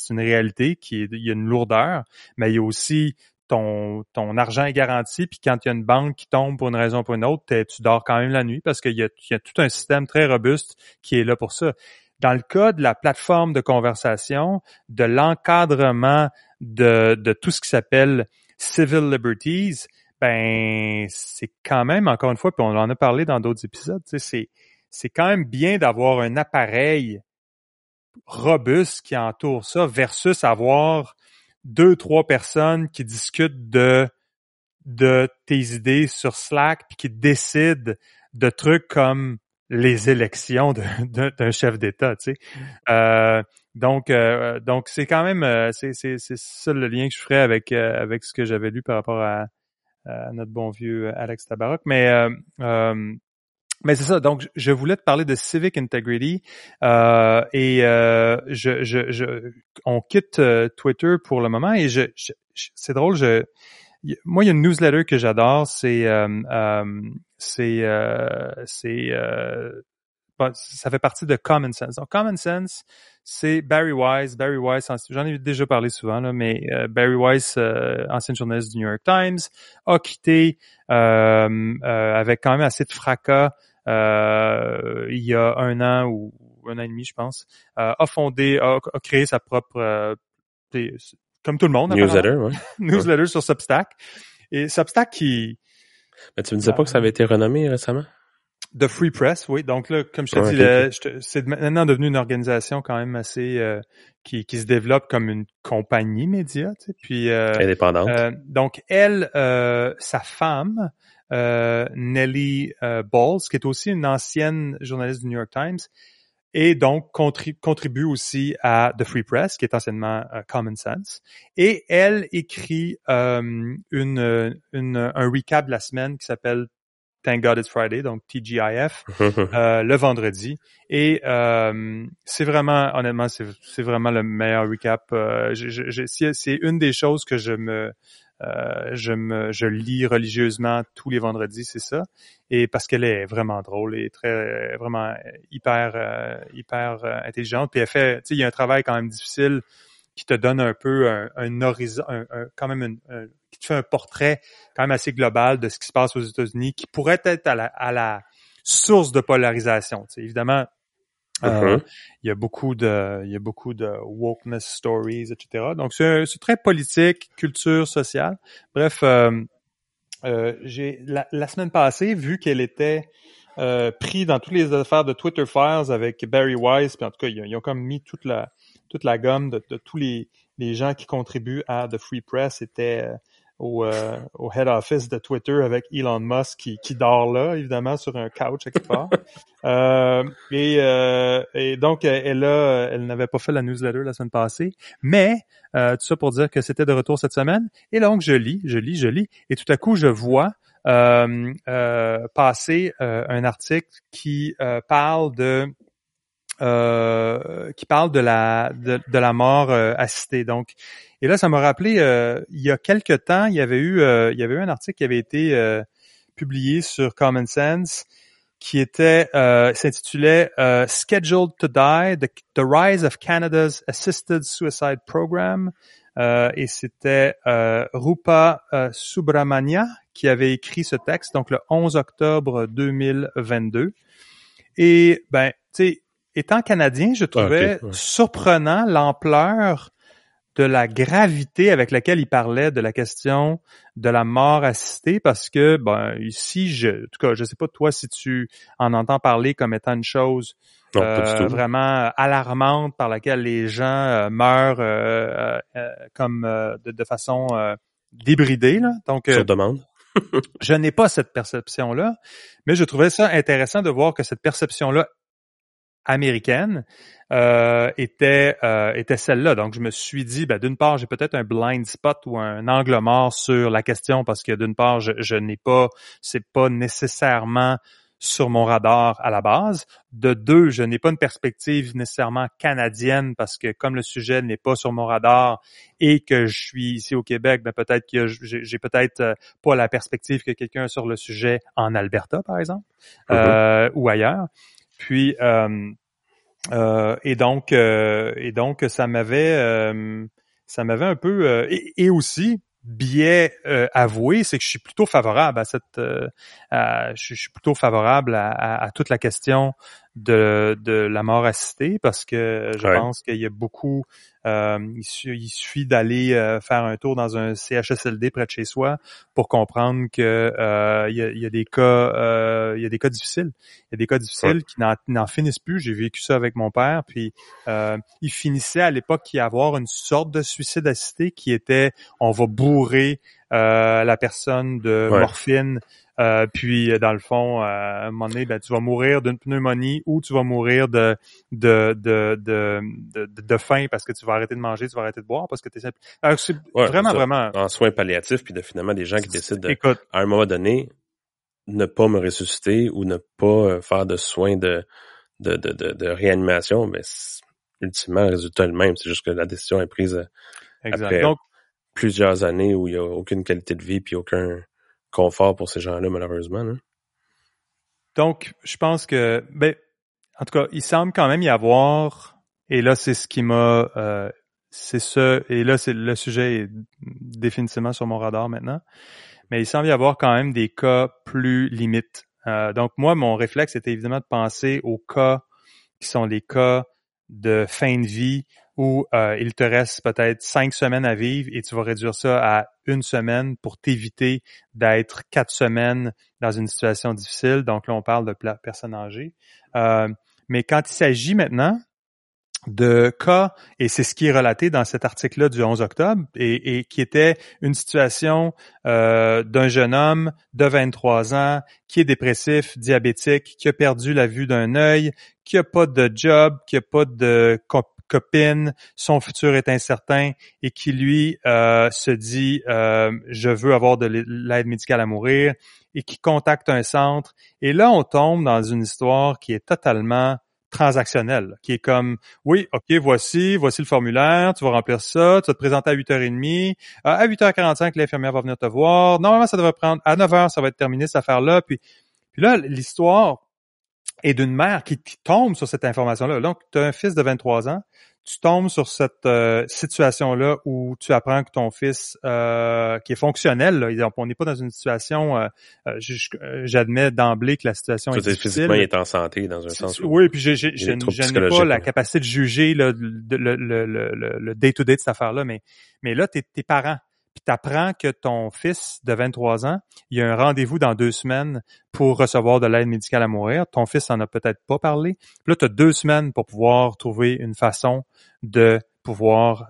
une réalité qui est, il y a une lourdeur, mais il y a aussi ton argent est garanti, puis quand il y a une banque qui tombe pour une raison ou pour une autre, tu dors quand même la nuit parce qu'il y a tout un système très robuste qui est là pour ça. Dans le cas de la plateforme de conversation, de l'encadrement de tout ce qui s'appelle civil liberties, ben c'est quand même, encore une fois, puis on en a parlé dans d'autres épisodes, c'est quand même bien d'avoir un appareil robuste qui entoure ça versus avoir 2-3 personnes qui discutent de tes idées sur Slack puis qui décident de trucs comme les élections d'un chef d'État, tu sais. Donc c'est quand même c'est ça le lien que je ferais avec ce que j'avais lu par rapport à notre bon vieux Alex Tabarrok, mais c'est ça. Donc je voulais te parler de civic integrity on quitte Twitter pour le moment et c'est drôle, moi il y a une newsletter que j'adore, ça fait partie de Common Sense. Donc, Common Sense, c'est Barry Weiss, j'en ai déjà parlé souvent, là, mais Barry Weiss, ancien journaliste du New York Times, a quitté avec quand même assez de fracas il y a un an et demi, je pense, a créé sa propre, comme tout le monde, newsletter, ouais. Newsletter sur Substack. Et Substack qui... Mais tu me disais pas que ça avait été renommé récemment? The Free Press, oui. Donc là, comme je t'ai dit, c'est maintenant devenu une organisation quand même assez qui se développe comme une compagnie média, tu sais, puis indépendante. Donc elle, sa femme, Nellie Balls, qui est aussi une ancienne journaliste du New York Times, et donc contribue aussi à The Free Press, qui est anciennement Common Sense. Et elle écrit un recap de la semaine qui s'appelle Thank God It's Friday, donc TGIF, le vendredi. Et c'est vraiment, honnêtement, c'est vraiment le meilleur recap. C'est une des choses que je lis religieusement tous les vendredis, c'est ça. Et parce qu'elle est vraiment drôle et très, vraiment hyper intelligente. Puis elle fait, tu sais, il y a un travail quand même difficile qui te donne un peu un horizon, quand même qui te fait un portrait quand même assez global de ce qui se passe aux États-Unis, qui pourrait être à la source de polarisation. Tu sais, évidemment, il y a beaucoup de wokeness stories, etc. Donc, c'est très politique, culture, sociale. Bref, j'ai la semaine passée, vu qu'elle était pris dans toutes les affaires de Twitter Files avec Barry Weiss, puis en tout cas, ils ont comme mis toute la gomme de tous les gens qui contribuent à The Free Press étaient au head office de Twitter avec Elon Musk qui dort là, évidemment, sur un couch à quelque part. Et donc, elle n'avait pas fait la newsletter la semaine passée, mais tout ça pour dire que c'était de retour cette semaine. Et donc, je lis, et tout à coup, je vois passer un article qui parle de la mort assistée. Donc, et là, ça m'a rappelé il y a quelque temps, il y avait eu un article qui avait été publié sur Common Sense qui était s'intitulait Scheduled to Die: The Rise of Canada's Assisted Suicide Program, et c'était Rupa Subramania qui avait écrit ce texte, donc le 11 octobre 2022. Et ben, tu sais, étant canadien, je trouvais surprenant l'ampleur de la gravité avec laquelle il parlait de la question de la mort assistée, parce que, ben, ici, en tout cas, je sais pas toi si tu en entends parler comme étant une chose vraiment alarmante par laquelle les gens meurent comme de façon débridée, là. Donc, sur demande. Je n'ai pas cette perception-là, mais je trouvais ça intéressant de voir que cette perception-là américaine était celle-là. Donc, je me suis dit, ben, d'une part, j'ai peut-être un blind spot ou un angle mort sur la question, parce que d'une part, je n'ai pas, c'est pas nécessairement sur mon radar à la base. De deux, je n'ai pas une perspective nécessairement canadienne parce que comme le sujet n'est pas sur mon radar et que je suis ici au Québec, ben peut-être que j'ai peut-être pas la perspective que quelqu'un a sur le sujet en Alberta, par exemple, ou ailleurs. Puis et donc ça m'avait un peu et aussi biais avoué, c'est que je suis plutôt favorable à cette je suis plutôt favorable à toute la question de la mort assistée parce que je pense qu'il y a beaucoup il suffit d'aller faire un tour dans un CHSLD près de chez soi pour comprendre que il y a des cas difficiles qui n'en finissent plus. J'ai vécu ça avec mon père, puis il finissait à l'époque qu'il y avoir une sorte de suicide assisté qui était on va bourrer la personne de morphine. Puis dans le fond, à un moment donné, ben, tu vas mourir d'une pneumonie ou tu vas mourir de faim parce que tu vas arrêter de manger, tu vas arrêter de boire parce que t'es simple. Alors, c'est vraiment. En soins palliatifs, puis de finalement des gens qui décident de, à un moment donné, ne pas me ressusciter ou ne pas faire de soins de réanimation, mais ultimement, le résultat est le même. C'est juste que la décision est prise après plusieurs années où il n'y a aucune qualité de vie puis aucun confort pour ces gens-là, malheureusement. Hein? Donc, je pense que, en tout cas, il semble quand même y avoir, et là, c'est ce qui m'a, et là, c'est le sujet est définitivement sur mon radar maintenant, mais il semble y avoir quand même des cas plus limites. Donc, moi, mon réflexe était évidemment de penser aux cas qui sont les cas de fin de vie où il te reste peut-être 5 semaines à vivre et tu vas réduire ça à 1 semaine pour t'éviter d'être 4 semaines dans une situation difficile. Donc là, on parle de personnes âgées. Mais quand il s'agit maintenant de cas, et c'est ce qui est relaté dans cet article-là du 11 octobre, et qui était une situation d'un jeune homme de 23 ans qui est dépressif, diabétique, qui a perdu la vue d'un œil, qui a pas de job, qui a pas de copine, son futur est incertain et qui, lui, se dit « je veux avoir de l'aide médicale à mourir » et qui contacte un centre. Et là, on tombe dans une histoire qui est totalement transactionnelle, qui est comme « oui, ok, voici le formulaire, tu vas remplir ça, tu vas te présenter à 8h30, à 8h45, l'infirmière va venir te voir, normalement, ça devrait prendre à 9h, ça va être terminé, cette affaire-là. » Puis là, l'histoire et d'une mère qui tombe sur cette information-là. Donc, tu as un fils de 23 ans, tu tombes sur cette situation-là où tu apprends que ton fils, qui est fonctionnel, là, on n'est pas dans une situation, j'admets d'emblée que la situation est difficile. Physiquement, il est en santé, dans un sens. Oui, puis je n'ai pas la capacité de juger le day-to-day de cette affaire-là, mais là, tes parents. Puis t'apprends que ton fils de 23 ans, il a un rendez-vous dans 2 semaines pour recevoir de l'aide médicale à mourir. Ton fils n'en a peut-être pas parlé. Puis là, tu as 2 semaines pour pouvoir trouver une façon de pouvoir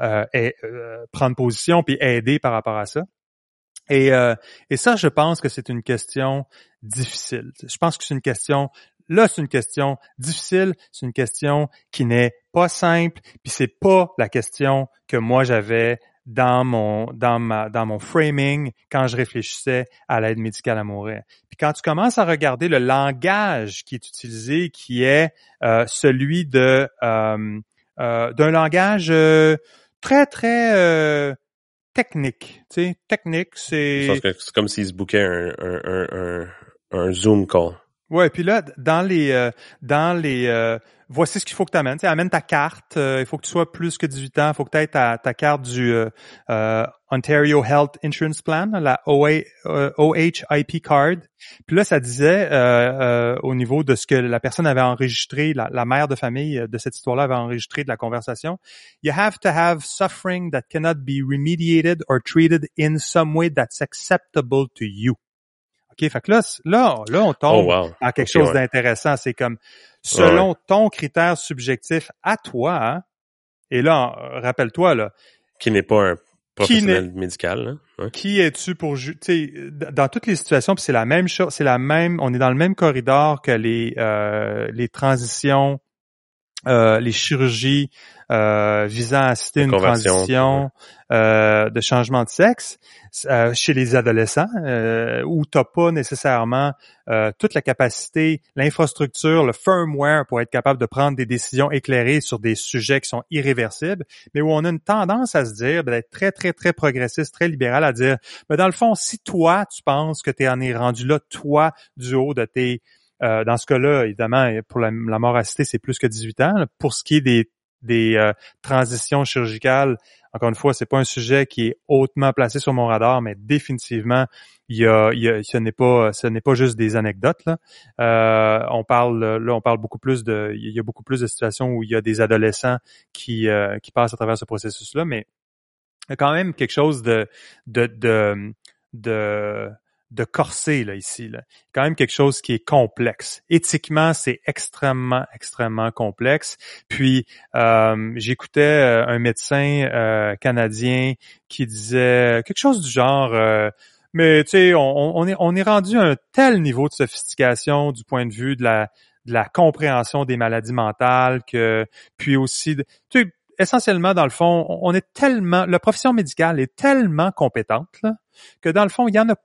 prendre position puis aider par rapport à ça. Et ça, je pense que c'est une question difficile. Je pense que c'est une question... Là, c'est une question difficile, c'est une question qui n'est pas simple, puis c'est pas la question que moi j'avais dans mon framing quand je réfléchissais à l'aide médicale à mourir. Puis quand tu commences à regarder le langage qui est utilisé, qui est celui de d'un langage très très technique, tu sais, technique, c'est. Parce que c'est comme s'ils se bookaient un Zoom call. Ouais, puis là dans les voici ce qu'il faut que tu amènes. Tu sais, amène ta carte. Il faut que tu sois plus que 18 ans. Il faut que tu aies ta carte du Ontario Health Insurance Plan, la OHIP card. Puis là, ça disait au niveau de ce que la personne avait enregistré, la mère de famille de cette histoire-là avait enregistré de la conversation. You have to have suffering that cannot be remediated or treated in some way that's acceptable to you. OK, fait que là, on tombe à quelque chose d'intéressant. C'est comme, selon ton critère subjectif à toi, hein, et là, rappelle-toi, là. Qui n'est pas un professionnel médical, hein? Ouais. Qui es-tu pour dans toutes les situations, puis c'est la même chose, on est dans le même corridor que les transitions, les chirurgies, visant à inciter une transition de changement de sexe chez les adolescents, où tu n'as pas nécessairement toute la capacité, l'infrastructure, le firmware pour être capable de prendre des décisions éclairées sur des sujets qui sont irréversibles, mais où on a une tendance à se dire, d'être très, très, très progressiste, très libéral, à dire, mais dans le fond, si toi, tu penses que tu en es rendu là, toi, du haut de tes... dans ce cas-là, évidemment, pour la mort assistée, c'est plus que 18 ans. Pour ce qui est des transitions chirurgicales, encore une fois, c'est pas un sujet qui est hautement placé sur mon radar, mais définitivement, ce n'est pas juste des anecdotes, là. On parle beaucoup plus de, il y a beaucoup plus de situations où il y a des adolescents qui passent à travers ce processus-là, mais il y a quand même quelque chose de corser, là, ici, là. Quand même quelque chose qui est complexe. Éthiquement, c'est extrêmement, extrêmement complexe. Puis, j'écoutais un médecin canadien qui disait quelque chose du genre... mais, tu sais, on est rendu à un tel niveau de sophistication du point de vue de la compréhension des maladies mentales que... Puis aussi... Tu sais, essentiellement, dans le fond, on est tellement... La profession médicale est tellement compétente, là, que dans le fond, il y en a...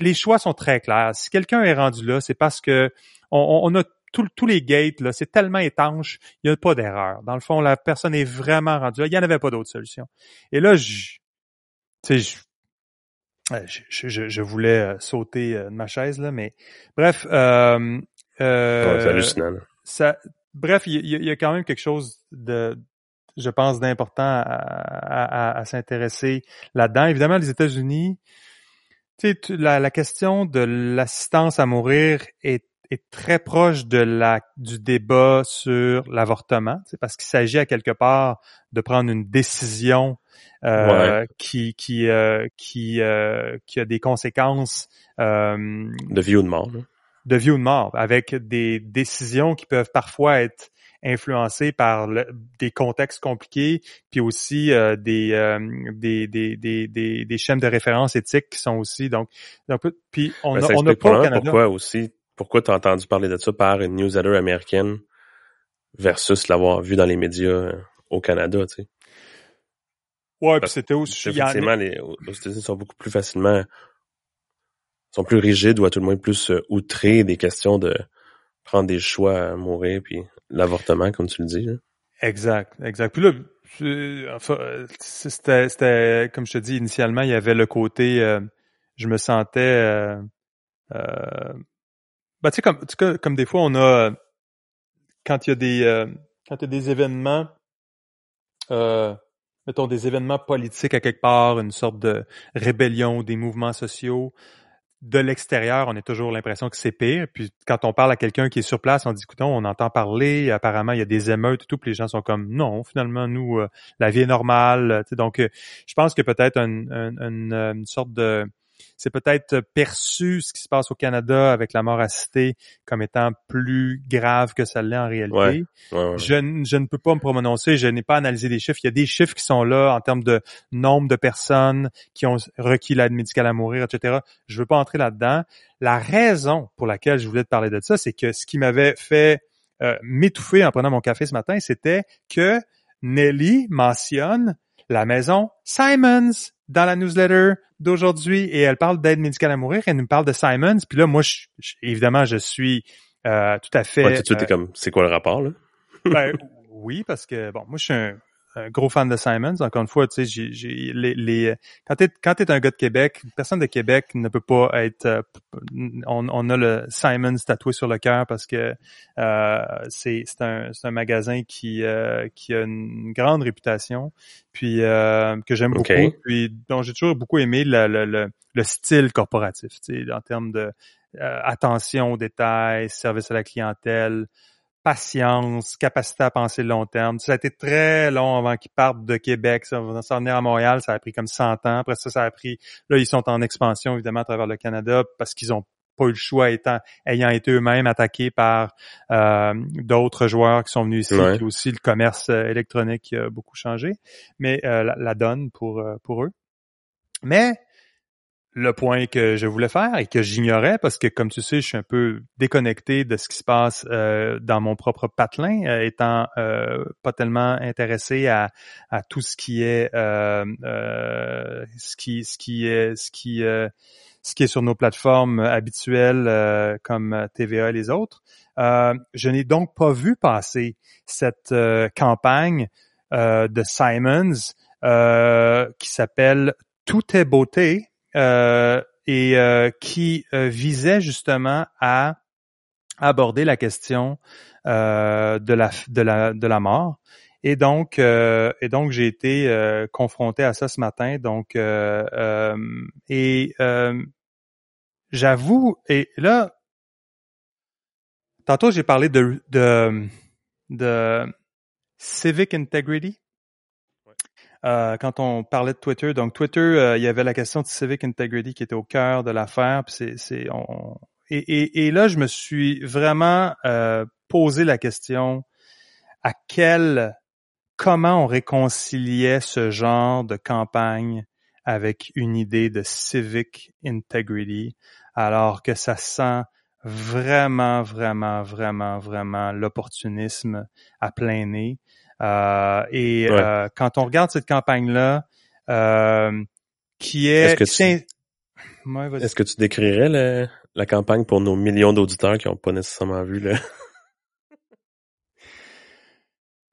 Les choix sont très clairs. Si quelqu'un est rendu là, c'est parce que on a tous les gates, là, c'est tellement étanche, il n'y a pas d'erreur. Dans le fond, la personne est vraiment rendue là. Il n'y en avait pas d'autre solution. Et là, je voulais sauter de ma chaise, là, mais bref. C'est hallucinant. Bref, il y a quand même quelque chose de... je pense d'important à s'intéresser là-dedans. Évidemment, les États-Unis... Tu sais, la question de l'assistance à mourir est très proche de du débat sur l'avortement, tu sais, parce qu'il s'agit à quelque part de prendre une décision qui a des conséquences de vie ou de mort, là. De vie ou de mort, avec des décisions qui peuvent parfois être influencé par des contextes compliqués, puis aussi des schèmes de référence éthiques qui sont aussi donc puis on n'a pas au Canada. Pourquoi t'as entendu parler de ça par une newsletter américaine versus l'avoir vu dans les médias au Canada, tu sais. Ouais, puis c'était aussi effectivement les États-Unis sont beaucoup plus facilement sont plus rigides ou à tout le moins plus outrés des questions de prendre des choix à mourir, puis l'avortement, comme tu le dis. Hein? Exact. Puis là, c'était, comme je te dis, initialement, il y avait le côté, je me sentais... tu sais, comme des fois, on a... quand il y a des événements... mettons, des événements politiques à quelque part, une sorte de rébellion, des mouvements sociaux... De l'extérieur, on a toujours l'impression que c'est pire. Puis quand on parle à quelqu'un qui est sur place, on dit, écoutons, on entend parler, apparemment, il y a des émeutes et tout, puis les gens sont comme, non, finalement, nous, la vie est normale. Tu sais, donc, je pense que peut-être une sorte de... C'est peut-être perçu ce qui se passe au Canada avec la mort assistée comme étant plus grave que ça l'est en réalité. Ouais. Je ne peux pas me prononcer, je n'ai pas analysé des chiffres. Il y a des chiffres qui sont là en termes de nombre de personnes qui ont requis l'aide médicale à mourir, etc. Je ne veux pas entrer là-dedans. La raison pour laquelle je voulais te parler de ça, c'est que ce qui m'avait fait m'étouffer en prenant mon café ce matin, c'était que Nelly mentionne la maison Simons dans la newsletter d'aujourd'hui, et elle parle d'aide médicale à mourir, elle nous parle de Simons, puis là, moi, évidemment, je suis tout à fait... Ouais, tout de suite, t'es comme, c'est quoi le rapport, là? Ben, oui, parce que, bon, moi, je suis un gros fan de Simons, encore une fois, tu sais, quand t'es un gars de Québec, personne de Québec ne peut pas être... on a le Simons tatoué sur le cœur, parce que c'est un magasin qui a une grande réputation, puis que j'aime beaucoup, puis dont j'ai toujours beaucoup aimé le style corporatif, tu sais, en termes de attention aux détails, service à la clientèle, patience, capacité à penser long terme. Ça a été très long avant qu'ils partent de Québec. Ça va s'en venir à Montréal, ça a pris comme 100 ans. Après ça, là, ils sont en expansion, évidemment, à travers le Canada, parce qu'ils ont pas eu le choix ayant été eux-mêmes attaqués par d'autres joueurs qui sont venus ici. Puis aussi, le commerce électronique a beaucoup changé, mais la donne pour eux. Mais le point que je voulais faire et que j'ignorais parce que, comme tu sais, je suis un peu déconnecté de ce qui se passe dans mon propre patelin, étant pas tellement intéressé à tout ce qui est ce qui est sur nos plateformes habituelles comme TVA et les autres. Je n'ai donc pas vu passer cette campagne de Simons qui s'appelle « Tout est beauté ». Et qui visait justement à aborder la question de la mort. Et donc j'ai été confronté à ça ce matin. Donc j'avoue, et là tantôt j'ai parlé de civic integrity. Quand on parlait de Twitter, donc Twitter, il y avait la question de civic integrity qui était au cœur de l'affaire. Puis et là, je me suis vraiment posé la question comment on réconciliait ce genre de campagne avec une idée de civic integrity, alors que ça sent vraiment l'opportunisme à plein nez. Ouais. Quand on regarde cette campagne-là, qui est... Est-ce que tu décrirais la campagne pour nos millions d'auditeurs qui n'ont pas nécessairement vu là?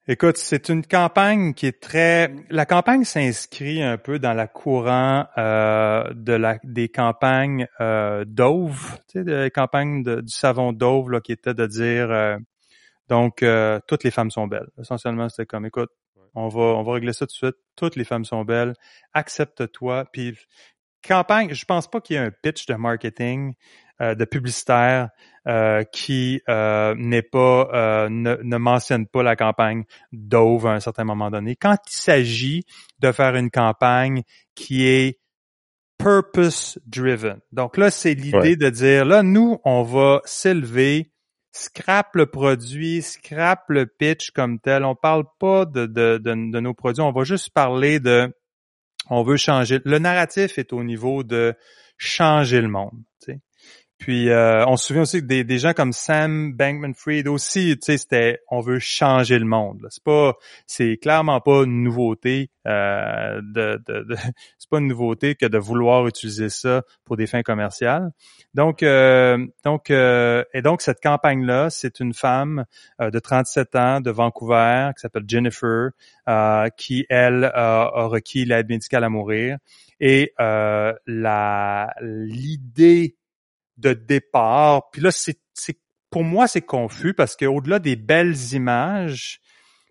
Écoute, c'est une campagne qui est très... La campagne s'inscrit un peu dans la courant des campagnes Dove, tu sais, des campagnes du savon Dove là, qui était de dire... Donc, toutes les femmes sont belles. Essentiellement, c'était comme, écoute, on va régler ça tout de suite. Toutes les femmes sont belles. Accepte-toi. Puis, campagne, je pense pas qu'il y ait un pitch de marketing, de publicitaire, qui n'est pas, ne mentionne pas la campagne Dove à un certain moment donné. Quand il s'agit de faire une campagne qui est purpose-driven. Donc là, c'est l'idée de dire, là, nous, on va s'élever. Scrape le produit, scrape le pitch comme tel. On parle pas de nos produits. On va juste parler on veut changer. Le narratif est au niveau de changer le monde. Tu sais. Puis, on se souvient aussi que des gens comme Sam Bankman-Fried aussi, tu sais, c'était on veut changer le monde. Là. C'est clairement pas une nouveauté. C'est pas une nouveauté que de vouloir utiliser ça pour des fins commerciales. Donc cette campagne-là, c'est une femme de 37 ans de Vancouver qui s'appelle Jennifer, qui elle a requis l'aide médicale à mourir. Et l'idée de départ. Puis là, c'est pour moi, c'est confus parce qu'au-delà des belles images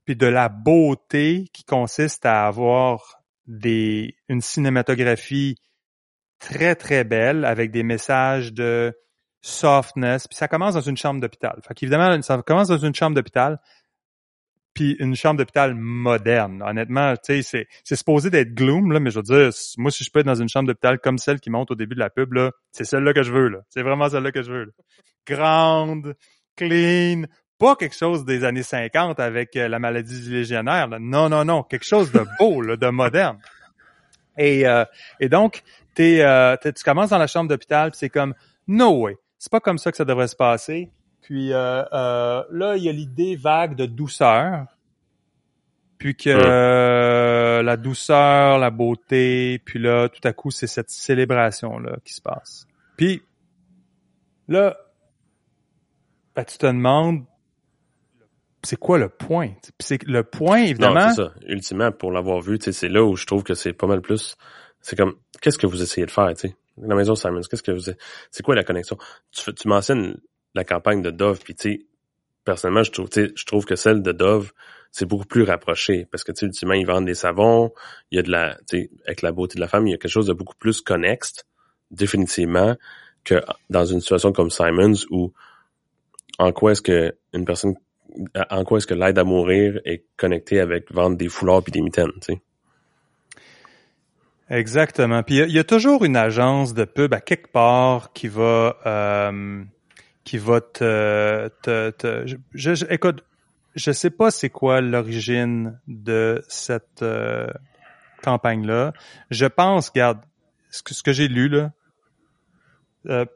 puis de la beauté qui consiste à avoir une cinématographie très, très belle avec des messages de softness. Puis ça commence dans une chambre d'hôpital. Fait qu'évidemment, ça commence dans une chambre d'hôpital puis une chambre d'hôpital moderne. Honnêtement, tu sais, c'est supposé d'être gloom, là, mais je veux dire, moi, si je peux être dans une chambre d'hôpital comme celle qui monte au début de la pub, là, c'est celle-là que je veux, là. C'est vraiment celle-là que je veux, là. Grande, clean, pas quelque chose des années 50 avec la maladie du légionnaire, là. Non, quelque chose de beau, là, de moderne. Et donc, tu commences dans la chambre d'hôpital, puis c'est comme, no way, c'est pas comme ça que ça devrait se passer. Puis là, il y a l'idée vague de douceur, puis que la douceur, la beauté, puis là, tout à coup, c'est cette célébration-là qui se passe. Puis là, ben, tu te demandes, c'est quoi le point? Puis c'est le point, évidemment... Non, c'est ça. Ultimement, pour l'avoir vu, c'est là où je trouve que c'est pas mal plus... C'est comme, qu'est-ce que vous essayez de faire, tu sais? La maison Simons, qu'est-ce que vous... C'est quoi la connexion? Tu mentionnes... la campagne de Dove, puis tu sais, personnellement, je trouve que celle de Dove, c'est beaucoup plus rapproché, parce que tu sais, ultimement, ils vendent des savons, il y a de la, tu sais, avec la beauté de la femme, il y a quelque chose de beaucoup plus connexe, définitivement, que dans une situation comme Simons, où en quoi est-ce que l'aide à mourir est connectée avec vendre des foulards puis des mitaines, tu sais. Exactement, puis il y a toujours une agence de pub à quelque part qui va écoute, je sais pas c'est quoi l'origine de cette campagne-là. Je pense, regarde, ce que j'ai lu, là,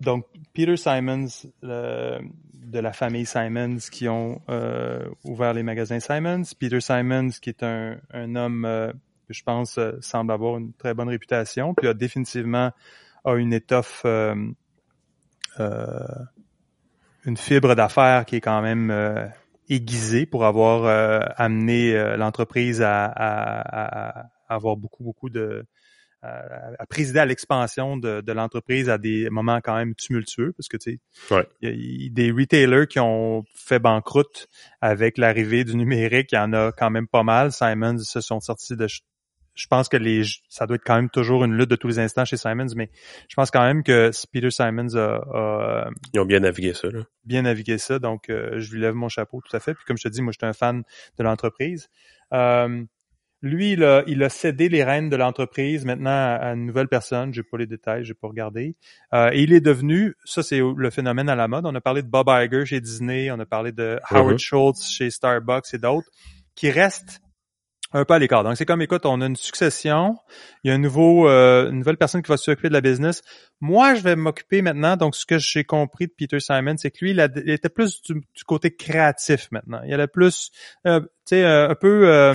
Donc, Peter Simons, de la famille Simons, qui ont ouvert les magasins Simons. Peter Simons, qui est un homme que je pense semble avoir une très bonne réputation, puis a définitivement une étoffe, une fibre d'affaires qui est quand même aiguisée pour avoir amené l'entreprise à avoir beaucoup de... à présider à l'expansion de l'entreprise à des moments quand même tumultueux, parce que tu sais, y a des retailers qui ont fait banqueroute avec l'arrivée du numérique, il y en a quand même pas mal. Simons se sont sortis de... Je pense que ça doit être quand même toujours une lutte de tous les instants chez Simons, mais je pense quand même que Peter Simons a ils ont bien navigué ça, là. Bien navigué ça, donc je lui lève mon chapeau tout à fait. Puis comme je te dis, moi, je suis un fan de l'entreprise. Lui, il a cédé les rênes de l'entreprise maintenant à une nouvelle personne. J'ai pas les détails, j'ai pas regardé. Et il est devenu, ça c'est le phénomène à la mode, on a parlé de Bob Iger chez Disney, on a parlé de Howard Schultz chez Starbucks et d'autres, qui restent un peu à l'écart. Donc c'est comme, écoute, on a une succession, il y a une nouvelle personne qui va s'occuper de la business. Moi, je vais m'occuper maintenant. Donc ce que j'ai compris de Peter Simons, c'est que lui, il était plus du côté créatif maintenant. Il allait plus, tu sais, un peu...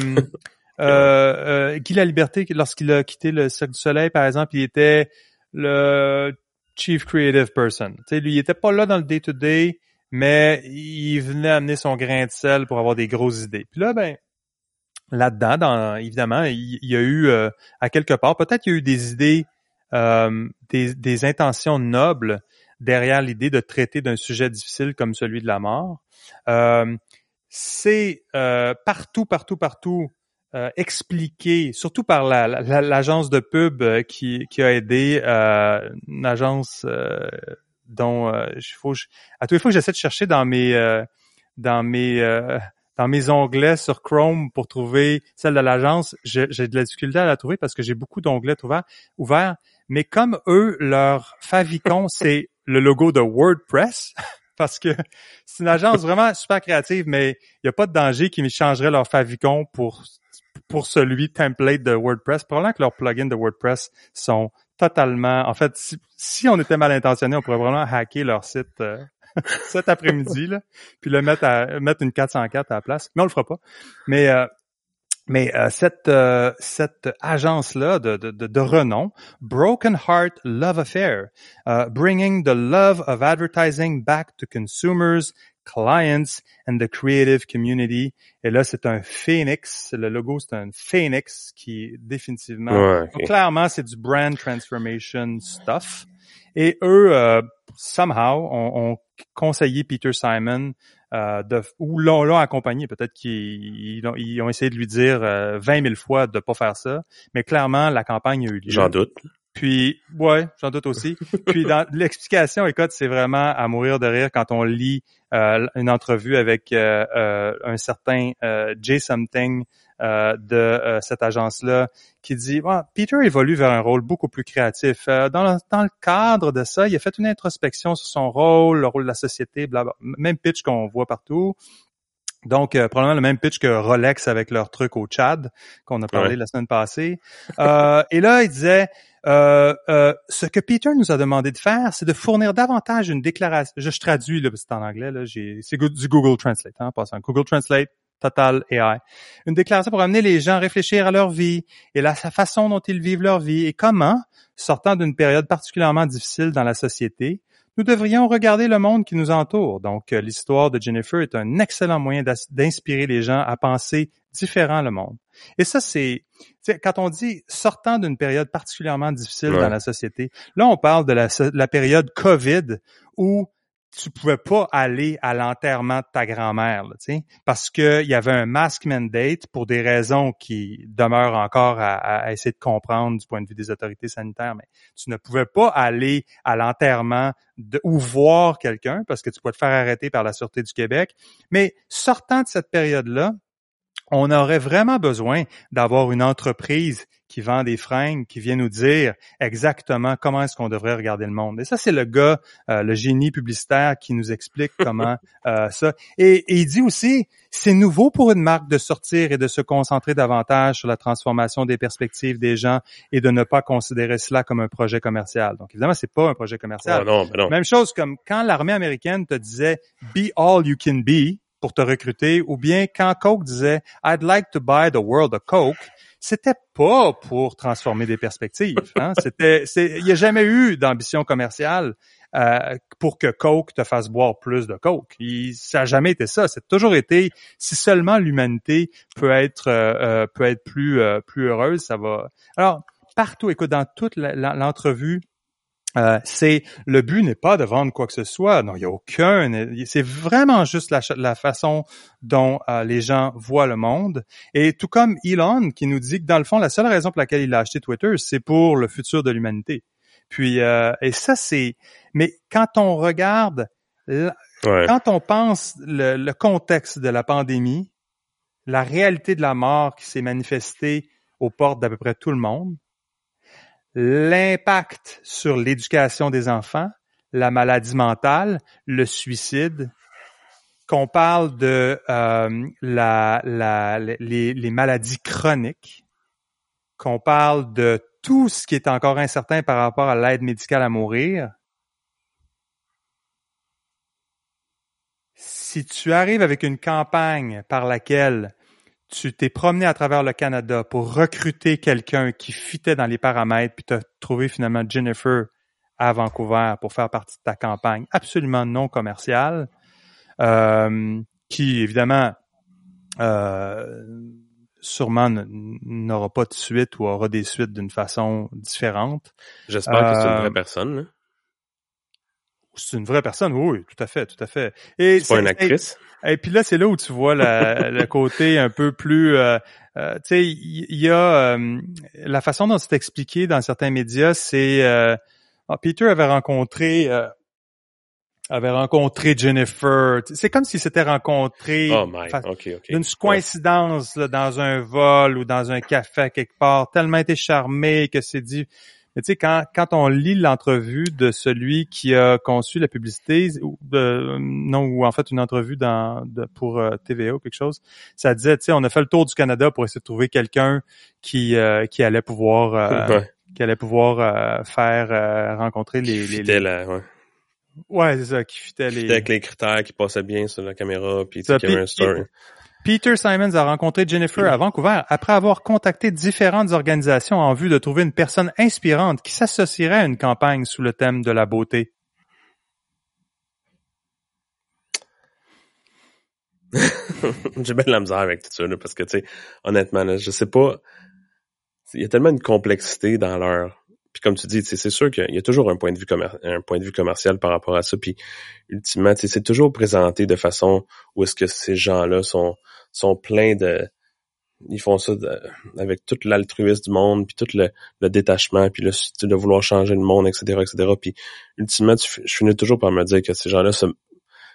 Guy Laliberté, lorsqu'il a quitté le Cirque du Soleil, par exemple, il était le chief creative person. Tu sais, lui, il était pas là dans le day-to-day, mais il venait amener son grain de sel pour avoir des grosses idées. Puis là, ben, là-dedans, évidemment, il y a eu, à quelque part, peut-être il y a eu des idées, des intentions nobles derrière l'idée de traiter d'un sujet difficile comme celui de la mort. C'est partout expliqué, surtout par l'agence de pub qui a aidé, une agence dont à tous les fois que j'essaie de chercher dans mes onglets sur Chrome pour trouver celle de l'agence, j'ai de la difficulté à la trouver parce que j'ai beaucoup d'onglets ouverts. Mais comme eux, leur favicon, c'est le logo de WordPress. Parce que c'est une agence vraiment super créative, mais il n'y a pas de danger qu'ils changeraient leur favicon pour celui template de WordPress. Probablement que leurs plugins de WordPress sont totalement... En fait, si on était mal intentionné, on pourrait vraiment hacker leur site cet après-midi, là, puis le mettre une 404 à la place. Mais on le fera pas. Mais cette agence-là de renom, Broken Heart Love Affair, bringing the love of advertising back to consumers, clients and the creative community. Et là, c'est un phénix. Le logo, c'est un phénix qui définitivement... Ouais, okay. Donc, clairement, c'est du brand transformation stuff. Et eux, somehow, ont conseillé Peter Simon... ou l'ont accompagné. Peut-être qu'ils ont essayé de lui dire 20 000 fois de pas faire ça, mais clairement, la campagne a eu lieu. J'en doute. Puis, ouais, j'en doute aussi. Puis, dans l'explication, écoute, c'est vraiment à mourir de rire quand on lit une entrevue avec un certain Jay Something de cette agence-là qui dit « Peter évolue vers un rôle beaucoup plus créatif. Dans le cadre de ça, il a fait une introspection sur son rôle, le rôle de la société, blablabla. » Même pitch qu'on voit partout. Donc, probablement le même pitch que Rolex avec leur truc au Tchad, qu'on a parlé la semaine passée. Et là, il disait, ce que Peter nous a demandé de faire, c'est de fournir davantage une déclaration. Je traduis, là, c'est en anglais, là, c'est du Google Translate, hein, en passant. Google Translate, Total AI. Une déclaration pour amener les gens à réfléchir à leur vie et à la façon dont ils vivent leur vie et comment, sortant d'une période particulièrement difficile dans la société, nous devrions regarder le monde qui nous entoure. Donc, l'histoire de Jennifer est un excellent moyen d'inspirer les gens à penser différent le monde. Et ça, c'est, quand on dit sortant d'une période particulièrement difficile dans la société, là, on parle de la période COVID où tu pouvais pas aller à l'enterrement de ta grand-mère, là, tu sais, parce que il y avait un mask mandate pour des raisons qui demeurent encore à essayer de comprendre du point de vue des autorités sanitaires, mais tu ne pouvais pas aller à l'enterrement ou voir quelqu'un parce que tu pouvais te faire arrêter par la Sûreté du Québec. Mais sortant de cette période-là, on aurait vraiment besoin d'avoir une entreprise qui vend des fringues, qui vient nous dire exactement comment est-ce qu'on devrait regarder le monde. Et ça, c'est le gars, le génie publicitaire qui nous explique comment ça. Et il dit aussi, c'est nouveau pour une marque de sortir et de se concentrer davantage sur la transformation des perspectives des gens et de ne pas considérer cela comme un projet commercial. Donc, évidemment, c'est pas un projet commercial. Oh non, mais non. Même chose comme quand l'armée américaine te disait « be all you can be » pour te recruter, ou bien quand Coke disait « I'd like to buy the world of Coke », c'était pas pour transformer des perspectives. Hein? Il n'y a jamais eu d'ambition commerciale pour que Coke te fasse boire plus de Coke. Ça n'a jamais été ça. C'est toujours été, si seulement l'humanité peut être plus heureuse, ça va. Alors, partout, écoute, dans toute l'entrevue, le but n'est pas de vendre quoi que ce soit. Non, il n'y a aucun. C'est vraiment juste la façon dont les gens voient le monde. Et tout comme Elon qui nous dit que dans le fond, la seule raison pour laquelle il a acheté Twitter, c'est pour le futur de l'humanité. Puis, et ça, c'est. Mais quand on regarde, quand on pense le contexte de la pandémie, la réalité de la mort qui s'est manifestée aux portes d'à peu près tout le monde, l'impact sur l'éducation des enfants, la maladie mentale, le suicide, qu'on parle de les maladies chroniques, qu'on parle de tout ce qui est encore incertain par rapport à l'aide médicale à mourir. Si tu arrives avec une campagne par laquelle tu t'es promené à travers le Canada pour recruter quelqu'un qui fitait dans les paramètres, puis tu as trouvé finalement Jennifer à Vancouver pour faire partie de ta campagne absolument non commerciale, qui évidemment sûrement n'aura pas de suite ou aura des suites d'une façon différente. J'espère que c'est une vraie personne. Hein? C'est une vraie personne, oui, tout à fait, tout à fait. Et c'est pas une actrice. Et puis là, c'est là où tu vois le côté un peu plus... tu sais, il y a... la façon dont c'est expliqué dans certains médias, c'est... Peter avait rencontré Jennifer. C'est comme s'ils s'étaient rencontrés d'une coïncidence là, dans un vol ou dans un café quelque part, tellement été charmé que c'est dit... Mais tu sais, quand on lit l'entrevue de celui qui a conçu la publicité, ou en fait une entrevue pour TVA ou quelque chose, ça disait, tu sais, on a fait le tour du Canada pour essayer de trouver quelqu'un qui allait pouvoir faire rencontrer qui fitait avec les critères, qui passaient bien sur la caméra, puis qui avait un story. Peter Simons a rencontré Jennifer à Vancouver après avoir contacté différentes organisations en vue de trouver une personne inspirante qui s'associerait à une campagne sous le thème de la beauté. J'ai bien de la misère avec tout ça, là, parce que, tu sais, honnêtement, là, je sais pas... Il y a tellement de complexité dans leur... Puis comme tu dis, c'est sûr qu'il y a toujours un point de vue commercial par rapport à ça. Puis ultimement, c'est toujours présenté de façon où est-ce que ces gens-là sont pleins de... Ils font ça avec tout l'altruisme du monde, puis tout le détachement, puis le vouloir changer le monde, etc., etc. Puis ultimement, je finis toujours par me dire que ces gens-là,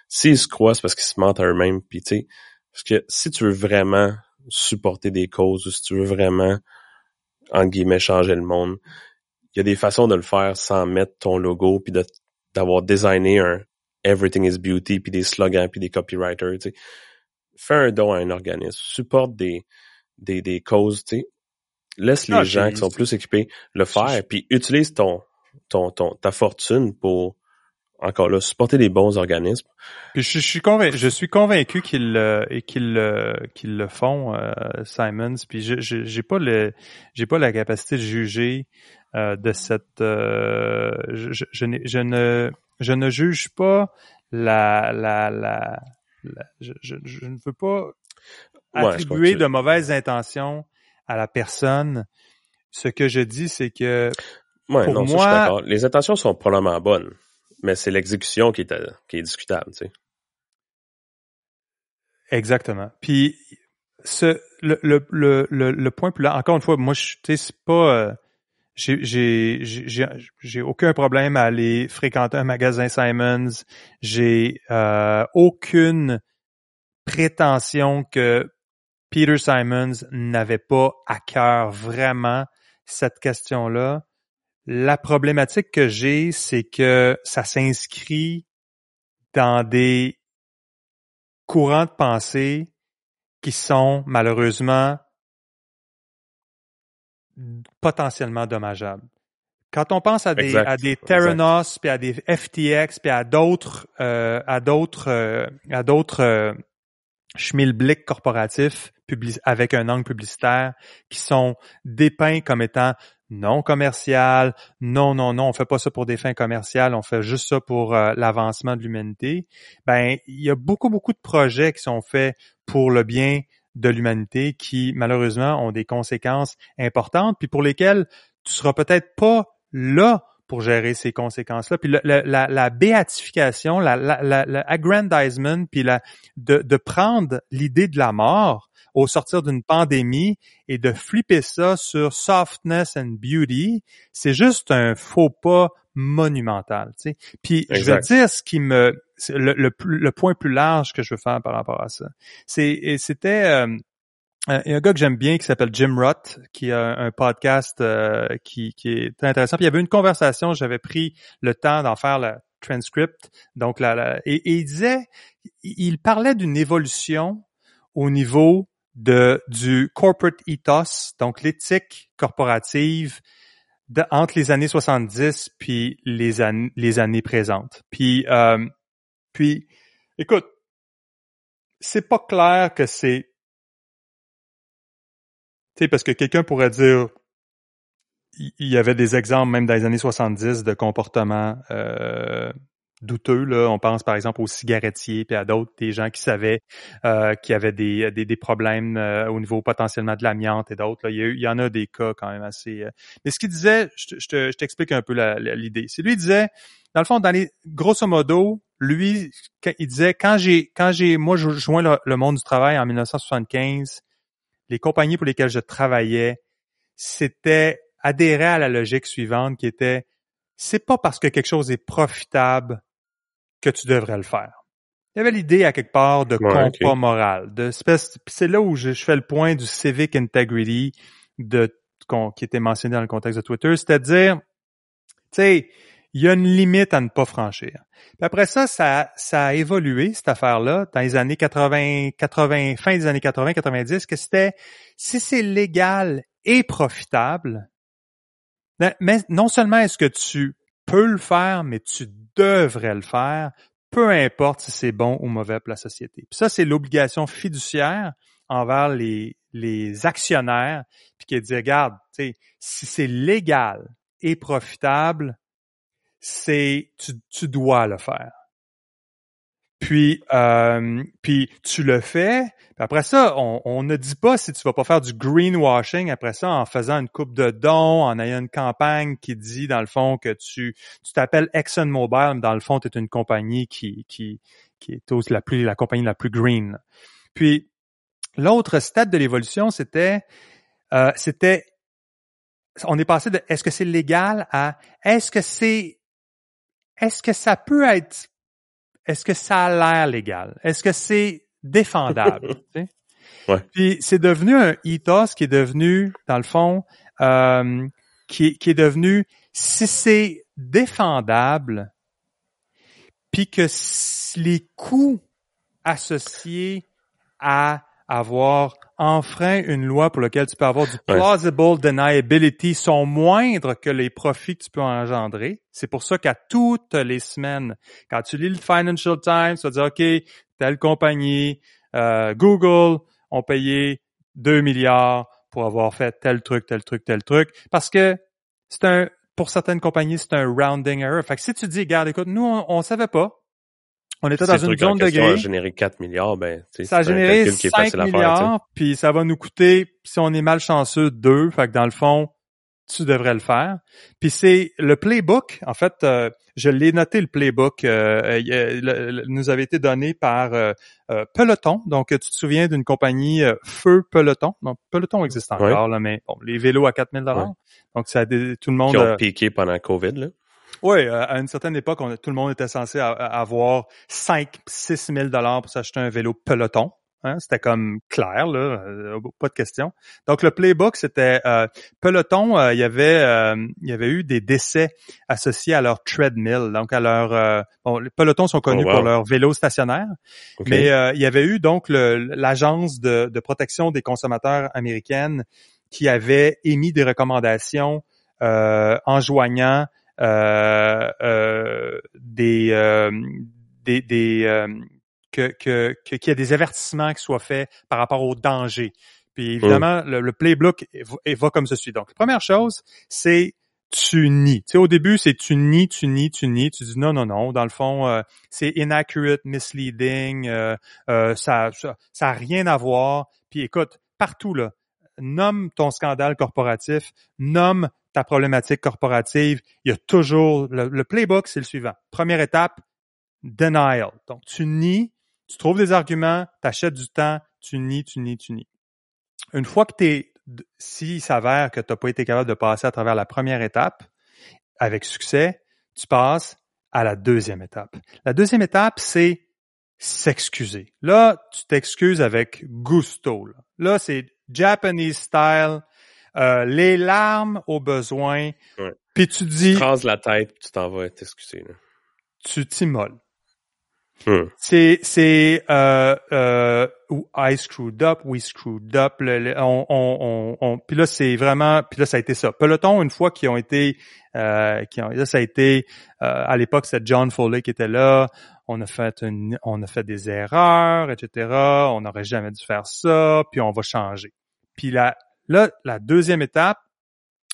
s'ils se croient, c'est parce qu'ils se mentent à eux-mêmes. Puis tu sais, parce que si tu veux vraiment supporter des causes, ou si tu veux vraiment, entre guillemets, changer le monde... Il y a des façons de le faire sans mettre ton logo, puis d'avoir designé un « Everything is beauty », puis des slogans, puis des copywriters. T'sais. Fais un don à un organisme. Supporte des causes. T'sais. Laisse les gens qui sont plus équipés le faire, puis utilise ta fortune pour, encore là, supporter les bons organismes. Puis je suis convaincu qu'ils le font, Simons, puis j'ai pas la capacité de juger de cette je ne juge pas je ne veux pas attribuer de mauvaises intentions à la personne. Ce que je dis, c'est que pour moi, ça, je suis d'accord. Les intentions sont probablement bonnes, mais c'est l'exécution qui est discutable, tu sais. Exactement. Puis le point plus là, encore une fois, moi je, tu sais, c'est pas j'ai aucun problème à aller fréquenter un magasin Simons. J'ai aucune prétention que Peter Simons n'avait pas à cœur vraiment cette question-là. La problématique que j'ai, c'est que ça s'inscrit dans des courants de pensée qui sont malheureusement potentiellement dommageables. Quand on pense à des Theranos, puis à des FTX, puis à d'autres schmilblick corporatifs avec un angle publicitaire qui sont dépeints comme étant non commercial, non, on fait pas ça pour des fins commerciales, on fait juste ça pour l'avancement de l'humanité. Ben, il y a beaucoup de projets qui sont faits pour le bien de l'humanité qui, malheureusement, ont des conséquences importantes, puis pour lesquelles tu seras peut-être pas là pour gérer ces conséquences-là. Puis la béatification, l'agrandizement, puis de prendre l'idée de la mort au sortir d'une pandémie et de flipper ça sur softness and beauty, c'est juste un faux pas monumental, tu sais. Puis exact. Je veux dire le point plus large que je veux faire par rapport à ça. Il y a un gars que j'aime bien qui s'appelle Jim Roth, qui a un podcast qui est intéressant. Puis il y avait une conversation, j'avais pris le temps d'en faire le transcript. Donc et il disait, il parlait d'une évolution au niveau du corporate ethos, donc l'éthique corporative entre les années 70 puis les années présentes. Puis écoute, c'est pas clair que c'est, tu sais, parce que quelqu'un pourrait dire, il y avait des exemples même dans les années 70 de comportements douteux, là. On pense par exemple aux cigarettiers puis à d'autres, des gens qui savaient qu'il y avait des problèmes au niveau potentiellement de l'amiante et d'autres. Là. Il y en a des cas quand même assez... Mais ce qu'il disait, je t'explique un peu l'idée. C'est lui, il disait, dans le fond, grosso modo, lui, il disait, moi, je joins le monde du travail en 1975, les compagnies pour lesquelles je travaillais, adhéraient à la logique suivante qui était, c'est pas parce que quelque chose est profitable que tu devrais le faire. Il y avait l'idée à quelque part de compas moral, c'est là où je fais le point du civic integrity qui était mentionné dans le contexte de Twitter, c'est-à-dire, tu sais, il y a une limite à ne pas franchir. Puis après ça a évolué, cette affaire-là, dans les années 80, fin des années 80, 90, que c'était, si c'est légal et profitable, mais non seulement est-ce que tu peux le faire, mais tu devrais le faire, peu importe si c'est bon ou mauvais pour la société. Puis ça, c'est l'obligation fiduciaire envers les actionnaires, puis qui dit, regarde, tu sais, si c'est légal et profitable, c'est tu dois le faire. Puis tu le fais. Après ça, on ne dit pas si tu vas pas faire du greenwashing après ça en faisant une coupe de dons, en ayant une campagne qui dit dans le fond que tu t'appelles ExxonMobil, mais dans le fond tu es une compagnie qui est aussi la compagnie la plus green. Puis l'autre stade de l'évolution, c'était on est passé de est-ce que c'est légal à est-ce que ça a l'air légal? Est-ce que c'est défendable? Tu sais? Ouais. Puis c'est devenu un ethos qui est devenu, dans le fond, qui est devenu si c'est défendable, puis que les coûts associés à avoir enfreint une loi pour laquelle tu peux avoir du plausible deniability sont moindres que les profits que tu peux engendrer. C'est pour ça qu'à toutes les semaines, quand tu lis le Financial Times, tu vas dire, OK, telle compagnie, Google, ont payé 2 milliards pour avoir fait tel truc. Parce que pour certaines compagnies, c'est un rounding error. Fait que si tu dis, regarde, écoute, nous, on savait pas. On était dans une zone de gris. Ça a généré 4 milliards, ben, ça a généré 5 milliards, puis ça va nous coûter, si on est malchanceux, 2. Fait que dans le fond, tu devrais le faire. Puis c'est le playbook. En fait, je l'ai noté, le playbook. Nous avait été donné par Peloton. Donc, tu te souviens d'une compagnie Feu Peloton. Donc, Peloton existe encore, là, mais bon, les vélos à 4 000 $. Donc, ça a tout le monde... Qui ont piqué pendant la COVID, là. Oui, à une certaine époque, tout le monde était censé avoir 5 000 $, 6 000 $ pour s'acheter un vélo Peloton. Hein, c'était comme clair, là, pas de question. Donc, le playbook, c'était Peloton, il y avait eu des décès associés à leur treadmill. Donc, à leur les Pelotons sont connus pour leur vélo stationnaire. Okay. Mais il y avait eu donc l'agence de protection des consommateurs américaine qui avait émis des recommandations enjoignant qu'il y a des avertissements qui soient faits par rapport aux dangers. Puis évidemment, le playbook va comme ceci. Donc, la première chose, c'est tu nies. Tu sais, au début, c'est tu nies. Tu dis non. Dans le fond, c'est inaccurate, misleading, ça a rien à voir. Puis écoute, partout là, nomme ton scandale corporatif, nomme ta problématique corporative. Il y a toujours le playbook, c'est le suivant. Première étape, denial. Donc, tu nies. Tu trouves des arguments, t'achètes du temps, tu nies. Une fois que s'il s'avère que t'as pas été capable de passer à travers la première étape, avec succès, tu passes à la deuxième étape. La deuxième étape, c'est s'excuser. Là, tu t'excuses avec gusto. Là c'est Japanese style, les larmes au besoin, puis tu dis... Tu crases la tête, puis tu t'en vas t'excuser. Là. Tu t'immoles. I screwed up, we screwed up. Puis là c'est vraiment, puis là ça a été ça. Peloton, une fois qu'ils ont été, là ça a été, à l'époque c'était John Foley qui était là. On a fait des erreurs, etc. On n'aurait jamais dû faire ça. Puis on va changer. Puis la deuxième étape.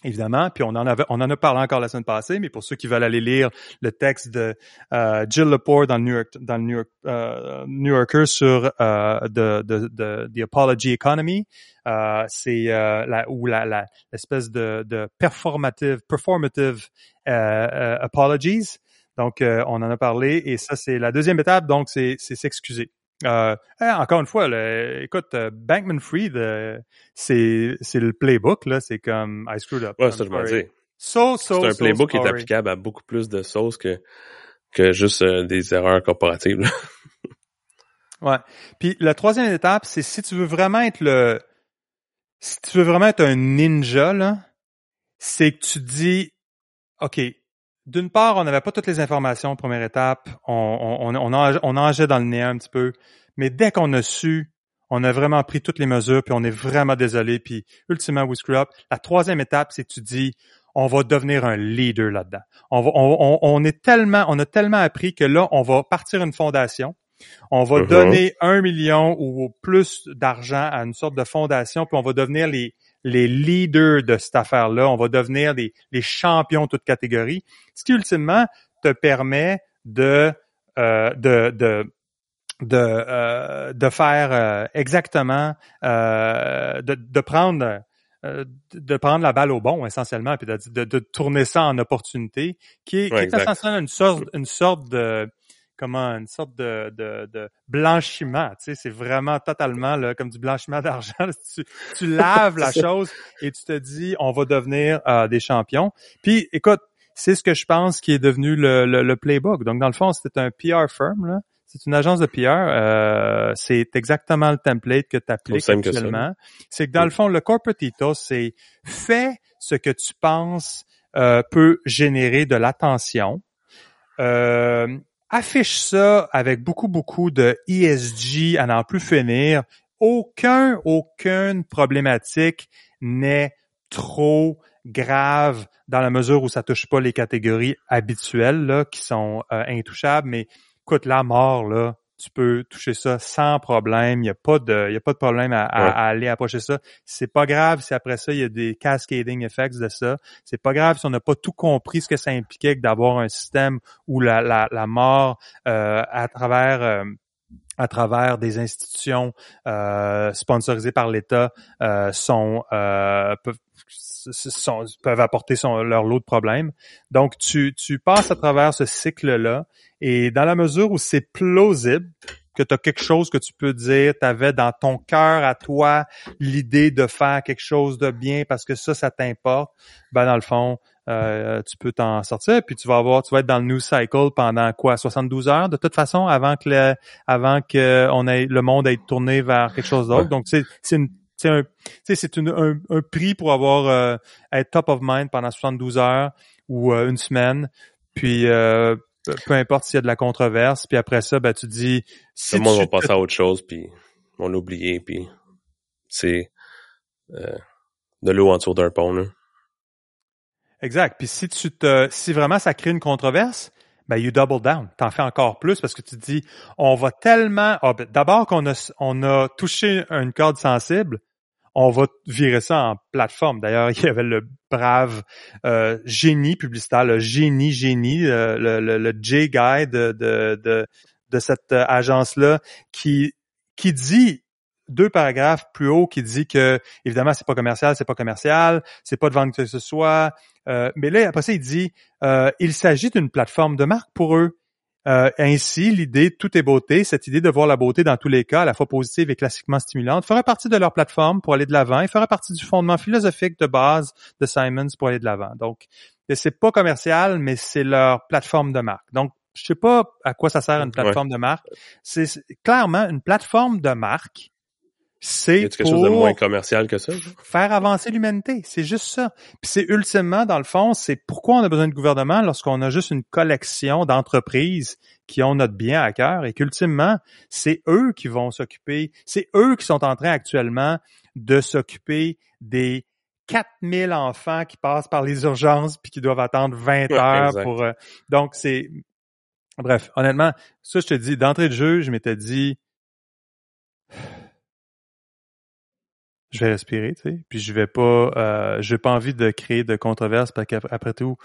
Évidemment, puis on en a parlé encore la semaine passée, mais pour ceux qui veulent aller lire le texte de Jill Lepore dans le New Yorker sur The Apology Economy, c'est l'espèce de performative apologies. Donc on en a parlé et ça c'est la deuxième étape, donc c'est s'excuser. Encore une fois, Bankman-Fried, c'est le playbook, là, c'est comme I screwed up. Ouais, ça je m'en dis. C'est un playbook qui est applicable à beaucoup plus de sauces que juste des erreurs corporatives. Là. Ouais. Puis la troisième étape, c'est si tu veux vraiment être un ninja, là, c'est que tu dis OK. D'une part, on n'avait pas toutes les informations, première étape, on engeait dans le néant un petit peu, mais dès qu'on a su, on a vraiment pris toutes les mesures, puis on est vraiment désolé, puis ultimement, we screw up. La troisième étape, c'est que tu dis, on va devenir un leader là-dedans. On a tellement appris que là, on va partir une fondation, on va donner 1 million ou plus d'argent à une sorte de fondation, puis on va devenir les leaders de cette affaire-là. On va devenir les champions de toute catégorie. Ce qui, ultimement, te permet de faire exactement, de prendre la balle au bon, essentiellement, puis de tourner ça en opportunité, qui est essentiellement une sorte de blanchiment, tu sais, c'est vraiment totalement là, comme du blanchiment d'argent. Tu laves la chose et tu te dis on va devenir des champions. Puis écoute, c'est ce que je pense qui est devenu le playbook. Donc dans le fond, c'était un PR firm là, c'est une agence de PR, c'est exactement le template que tu appliques actuellement. C'est que dans le fond, le corporatito, c'est fais ce que tu penses peut générer de l'attention. Affiche ça avec beaucoup de ESG à n'en plus finir. Aucune problématique n'est trop grave dans la mesure où ça touche pas les catégories habituelles là qui sont intouchables. Mais écoute, la mort là, tu peux toucher ça sans problème. Il y a pas de problème à aller approcher ça. C'est pas grave si après ça il y a des cascading effects de ça. C'est pas grave si on n'a pas tout compris ce que ça impliquait que d'avoir un système où la mort à travers des institutions sponsorisées par l'État peuvent apporter leur lot de problèmes. Donc, tu passes à travers ce cycle-là et dans la mesure où c'est plausible que tu as quelque chose que tu peux dire, tu avais dans ton cœur à toi l'idée de faire quelque chose de bien parce que ça t'importe, ben dans le fond, tu peux t'en sortir, puis tu vas être dans le news cycle pendant quoi, 72 heures de toute façon, avant que le monde ait tourné vers quelque chose d'autre. Donc c'est un prix pour avoir être top of mind pendant 72 heures ou une semaine, puis peu importe s'il y a de la controverse, puis après ça, ben tu dis si le monde va passer à autre chose, puis on l'a oublié, puis c'est de l'eau en dessous d'un pont, là. Exact. Puis si vraiment ça crée une controverse, ben you double down, t'en fais encore plus parce que tu te dis on va tellement d'abord qu'on a touché une corde sensible, on va virer ça en plateforme. D'ailleurs, il y avait le brave génie publicitaire, le génie, le J-guy de cette agence-là qui dit 2 paragraphes plus haut qui dit que, évidemment, c'est pas commercial, c'est pas de vendre que ce soit. Mais là, après ça, il dit il s'agit d'une plateforme de marque pour eux. Ainsi, l'idée « Tout est beauté », cette idée de voir la beauté dans tous les cas, à la fois positive et classiquement stimulante, fera partie de leur plateforme pour aller de l'avant et fera partie du fondement philosophique de base de Simons pour aller de l'avant. Donc, c'est pas commercial, mais c'est leur plateforme de marque. Donc, je sais pas à quoi ça sert une plateforme de marque. C'est clairement une plateforme de marque. C'est y a-t-il quelque chose de moins commercial que ça? Faire avancer l'humanité, c'est juste ça. Puis c'est ultimement, dans le fond, c'est pourquoi on a besoin de gouvernement lorsqu'on a juste une collection d'entreprises qui ont notre bien à cœur et qu'ultimement, c'est eux qui vont s'occuper, c'est eux qui sont en train actuellement de s'occuper des 4000 enfants qui passent par les urgences puis qui doivent attendre 20 heures pour... donc c'est... Bref, honnêtement, ça je te dis, d'entrée de jeu, je m'étais dit... Je vais respirer, tu sais, puis j'ai pas envie de créer de controverse parce qu'après tout,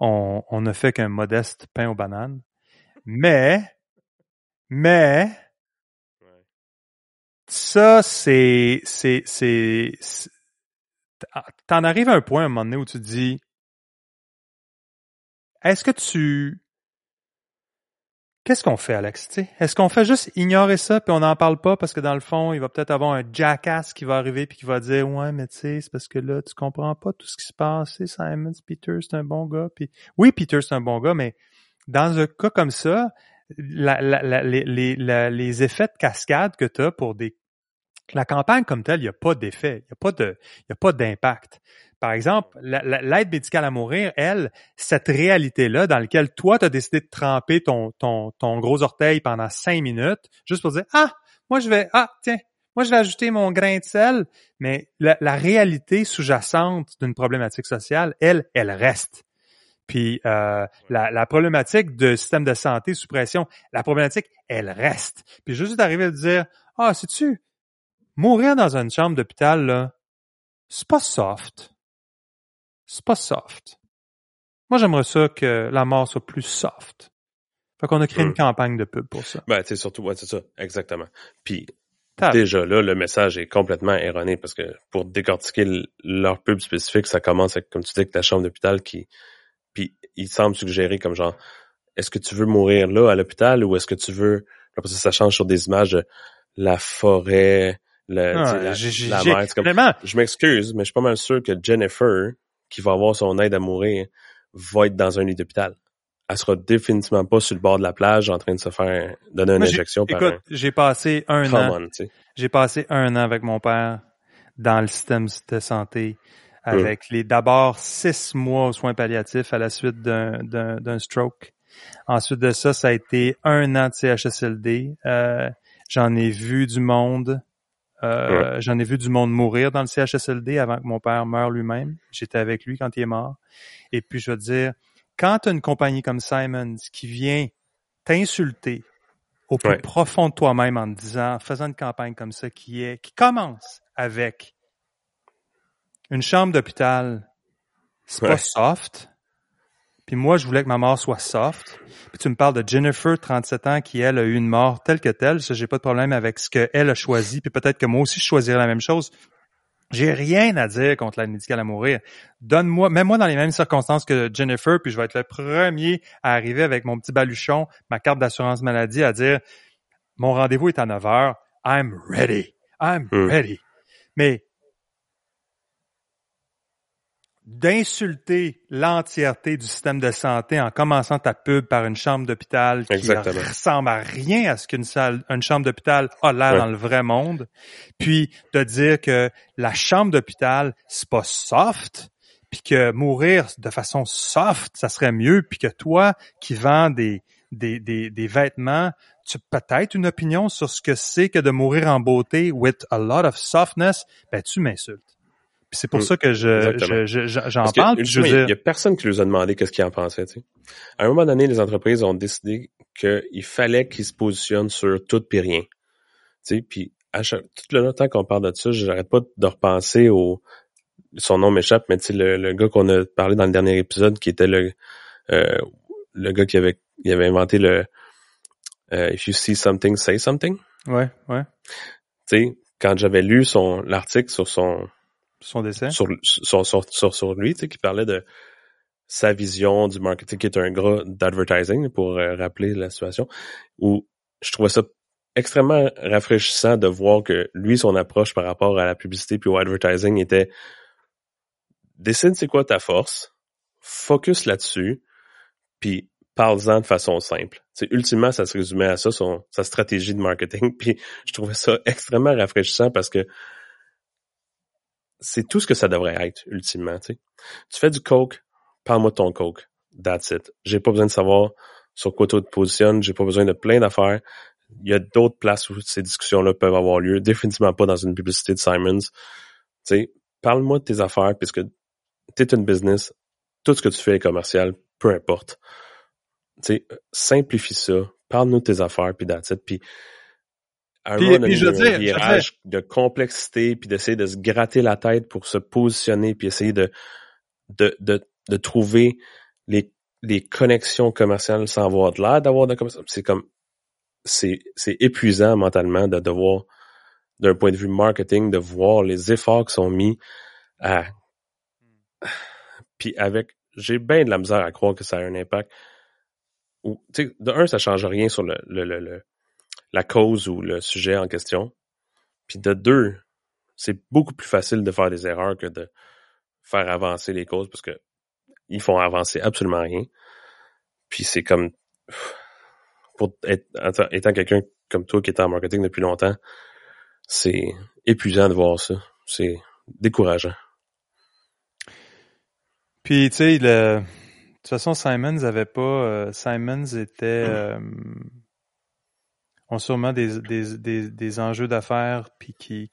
on ne fait qu'un modeste pain aux bananes. Mais, ça, c'est t'en arrives à un point à un moment donné où tu te dis, qu'est-ce qu'on fait, Alex? T'sais? Est-ce qu'on fait juste ignorer ça puis on n'en parle pas parce que dans le fond, il va peut-être avoir un jackass qui va arriver puis qui va dire « Ouais, mais tu sais, c'est parce que là, tu comprends pas tout ce qui se passe. C'est Simons, Peter, c'est un bon gars. » Puis oui, Peter, c'est un bon gars, mais dans un cas comme ça, les effets de cascade que tu as pour la campagne comme telle, il n'y a pas d'effet, il n'y a pas d'impact. Par exemple, l'aide médicale à mourir, elle, cette réalité-là dans laquelle toi, tu as décidé de tremper ton gros orteil pendant 5 minutes, juste pour dire « Ah, moi je vais ajouter mon grain de sel », mais la réalité sous-jacente d'une problématique sociale, elle reste. Puis la problématique de système de santé sous pression, la problématique, elle reste. Puis juste d'arriver à dire « Ah, sais-tu, mourir dans une chambre d'hôpital, là, c'est pas soft. » C'est pas soft. Moi, j'aimerais ça que la mort soit plus soft. Fait qu'on a créé une campagne de pub pour ça. Ben, tu sais, surtout, ouais, c'est ça, exactement. Puis, déjà là, le message est complètement erroné parce que pour décortiquer leur pub spécifique, ça commence avec, comme tu dis, avec ta chambre d'hôpital qui... Puis, il semble suggérer comme genre, est-ce que tu veux mourir là, à l'hôpital, ou est-ce que tu veux... Après ça, ça change sur des images de la forêt, la mer. C'est comme... Je m'excuse, mais je suis pas mal sûr que Jennifer... qui va avoir son aide à mourir, va être dans un lit d'hôpital. Elle sera définitivement pas sur le bord de la plage en train de se faire donner une injection. Écoute, j'ai passé 1 an avec mon père dans le système de santé avec d'abord 6 mois aux soins palliatifs à la suite d'un stroke. Ensuite de ça, ça a été 1 an de CHSLD. J'en ai vu du monde... J'en ai vu du monde mourir dans le CHSLD avant que mon père meure lui-même. J'étais avec lui quand il est mort. Et puis, je veux dire, quand tu as une compagnie comme Simons qui vient t'insulter au plus profond de toi-même en faisant une campagne comme ça qui commence avec une chambre d'hôpital, c'est pas soft. Puis moi, je voulais que ma mort soit soft. Puis tu me parles de Jennifer, 37 ans, qui, elle, a eu une mort telle que telle. Ça, j'ai pas de problème avec ce qu'elle a choisi. Puis peut-être que moi aussi, je choisirais la même chose. J'ai rien à dire contre l'aide médicale à mourir. Mets-moi dans les mêmes circonstances que Jennifer, puis je vais être le premier à arriver avec mon petit baluchon, ma carte d'assurance maladie, à dire « Mon rendez-vous est à 9h. I'm ready. I'm ready. » Mais d'insulter l'entièreté du système de santé en commençant ta pub par une chambre d'hôpital qui ressemble à rien à ce qu'une chambre d'hôpital a l'air dans le vrai monde, puis de dire que la chambre d'hôpital, c'est pas soft, puis que mourir de façon soft, ça serait mieux, puis que toi qui vends des vêtements, tu as peut-être une opinion sur ce que c'est que de mourir en beauté with a lot of softness, ben tu m'insultes. C'est pour ça que j'en parle. Il n'y a personne qui lui a demandé qu'est-ce qu'il en pensait. Tu sais. À un moment donné, les entreprises ont décidé qu'il fallait qu'ils se positionnent sur tout et rien. Tu sais, puis tout le temps qu'on parle de ça, j'arrête pas de repenser au... Son nom m'échappe, mais tu sais, le gars qu'on a parlé dans le dernier épisode, qui était le gars qui avait inventé le « If you see something, say something ». Ouais, ouais. Tu sais, quand j'avais lu l'article sur son dessin sur lui, tu sais, qui parlait de sa vision du marketing, qui est un gras d'advertising, pour rappeler la situation, où je trouvais ça extrêmement rafraîchissant de voir que lui, son approche par rapport à la publicité puis au advertising était: décide c'est quoi ta force, focus là-dessus, puis parle-en de façon simple. Tu sais, ultimement, ça se résumait à ça, sa stratégie de marketing, puis je trouvais ça extrêmement rafraîchissant parce que c'est tout ce que ça devrait être, ultimement. Tu sais. Tu fais du coke, parle-moi de ton coke. That's it. J'ai pas besoin de savoir sur quoi tu te positionnes, j'ai pas besoin de plein d'affaires. Il y a d'autres places où ces discussions-là peuvent avoir lieu. Définitivement pas dans une publicité de Simons. Tu sais, parle-moi de tes affaires, puisque t'es une business, tout ce que tu fais est commercial, peu importe. Tu sais, simplifie ça, parle-nous de tes affaires, puis that's it. Puis je veux dire, de complexité, puis d'essayer de se gratter la tête pour se positionner, puis essayer de trouver les connexions commerciales sans avoir de l'air d'avoir de commerciales. C'est épuisant mentalement de devoir, d'un point de vue marketing, de voir les efforts qui sont mis à... Puis j'ai bien de la misère à croire que ça a un impact. Tu sais, de un, ça change rien sur la cause ou le sujet en question. Puis de deux, c'est beaucoup plus facile de faire des erreurs que de faire avancer les causes, parce que ils font avancer absolument rien. Puis c'est comme... Pour étant quelqu'un comme toi qui est en marketing depuis longtemps, c'est épuisant de voir ça. C'est décourageant. Puis, tu sais, de toute façon, Simons avait pas... Simons était... ont sûrement des enjeux d'affaires, puis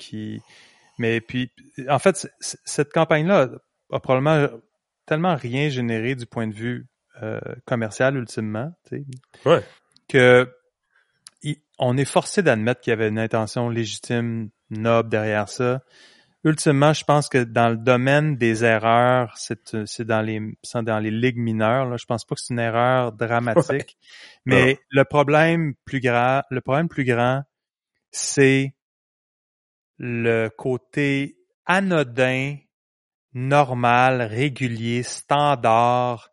mais puis en fait cette campagne-là a probablement tellement rien généré du point de vue commercial ultimement, tu sais, que on est forcé d'admettre qu'il y avait une intention légitime, noble derrière ça. Ultimement, je pense que dans le domaine des erreurs, c'est dans les ligues mineures. Là. Je pense pas que c'est une erreur dramatique. Ouais. Mais le problème plus grand, c'est le côté anodin, normal, régulier, standard,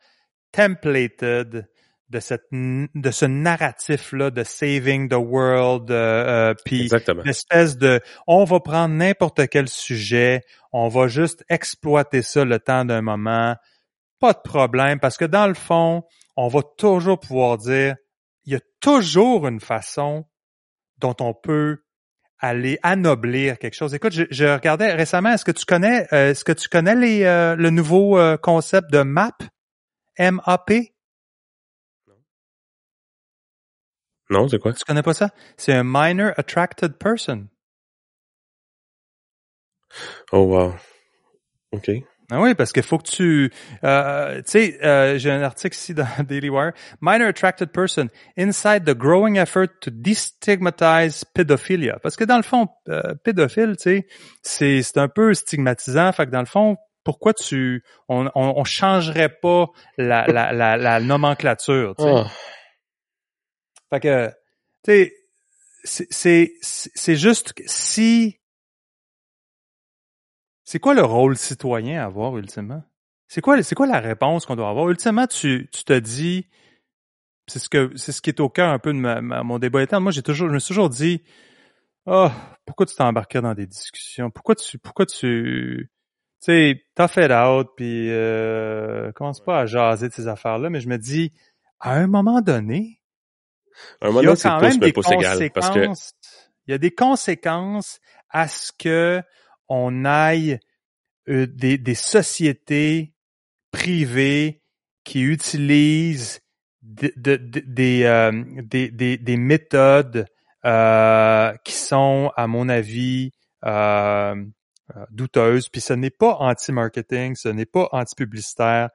templated de ce narratif-là de saving the world, puis l'espèce de on va prendre n'importe quel sujet, on va juste exploiter ça le temps d'un moment, pas de problème, parce que dans le fond, on va toujours pouvoir dire, il y a toujours une façon dont on peut aller anoblir quelque chose. Écoute, je regardais récemment, est-ce que tu connais le nouveau concept de MAP? M-A-P? Non, c'est quoi? Tu connais pas ça? C'est un minor attracted person. Oh wow. OK. Ah oui, parce qu'il faut que tu... tu sais, j'ai un article ici dans Daily Wire. Minor attracted person inside the growing effort to destigmatize pedophilia. Parce que dans le fond, pédophile, tu sais, c'est un peu stigmatisant. Fait que dans le fond, pourquoi on changerait pas la nomenclature, tu sais? Oh. Fait que, tu sais, c'est juste si... C'est quoi le rôle citoyen à avoir, ultimement? C'est quoi la réponse qu'on doit avoir? Ultimement, tu te dis... C'est ce qui est au cœur un peu de mon débat éternel. Moi, je me suis toujours dit... « Ah, pourquoi tu t'embarquais dans des discussions? Pourquoi tu... sais, tough it out, puis commence pas à jaser de ces affaires-là, mais je me dis, à un moment donné, il y a quand même des conséquences. Il y a des conséquences à ce que on aille des sociétés privées qui utilisent des méthodes qui sont, à mon avis, douteuses. Puis ce n'est pas anti-marketing, ce n'est pas anti-publicitaire.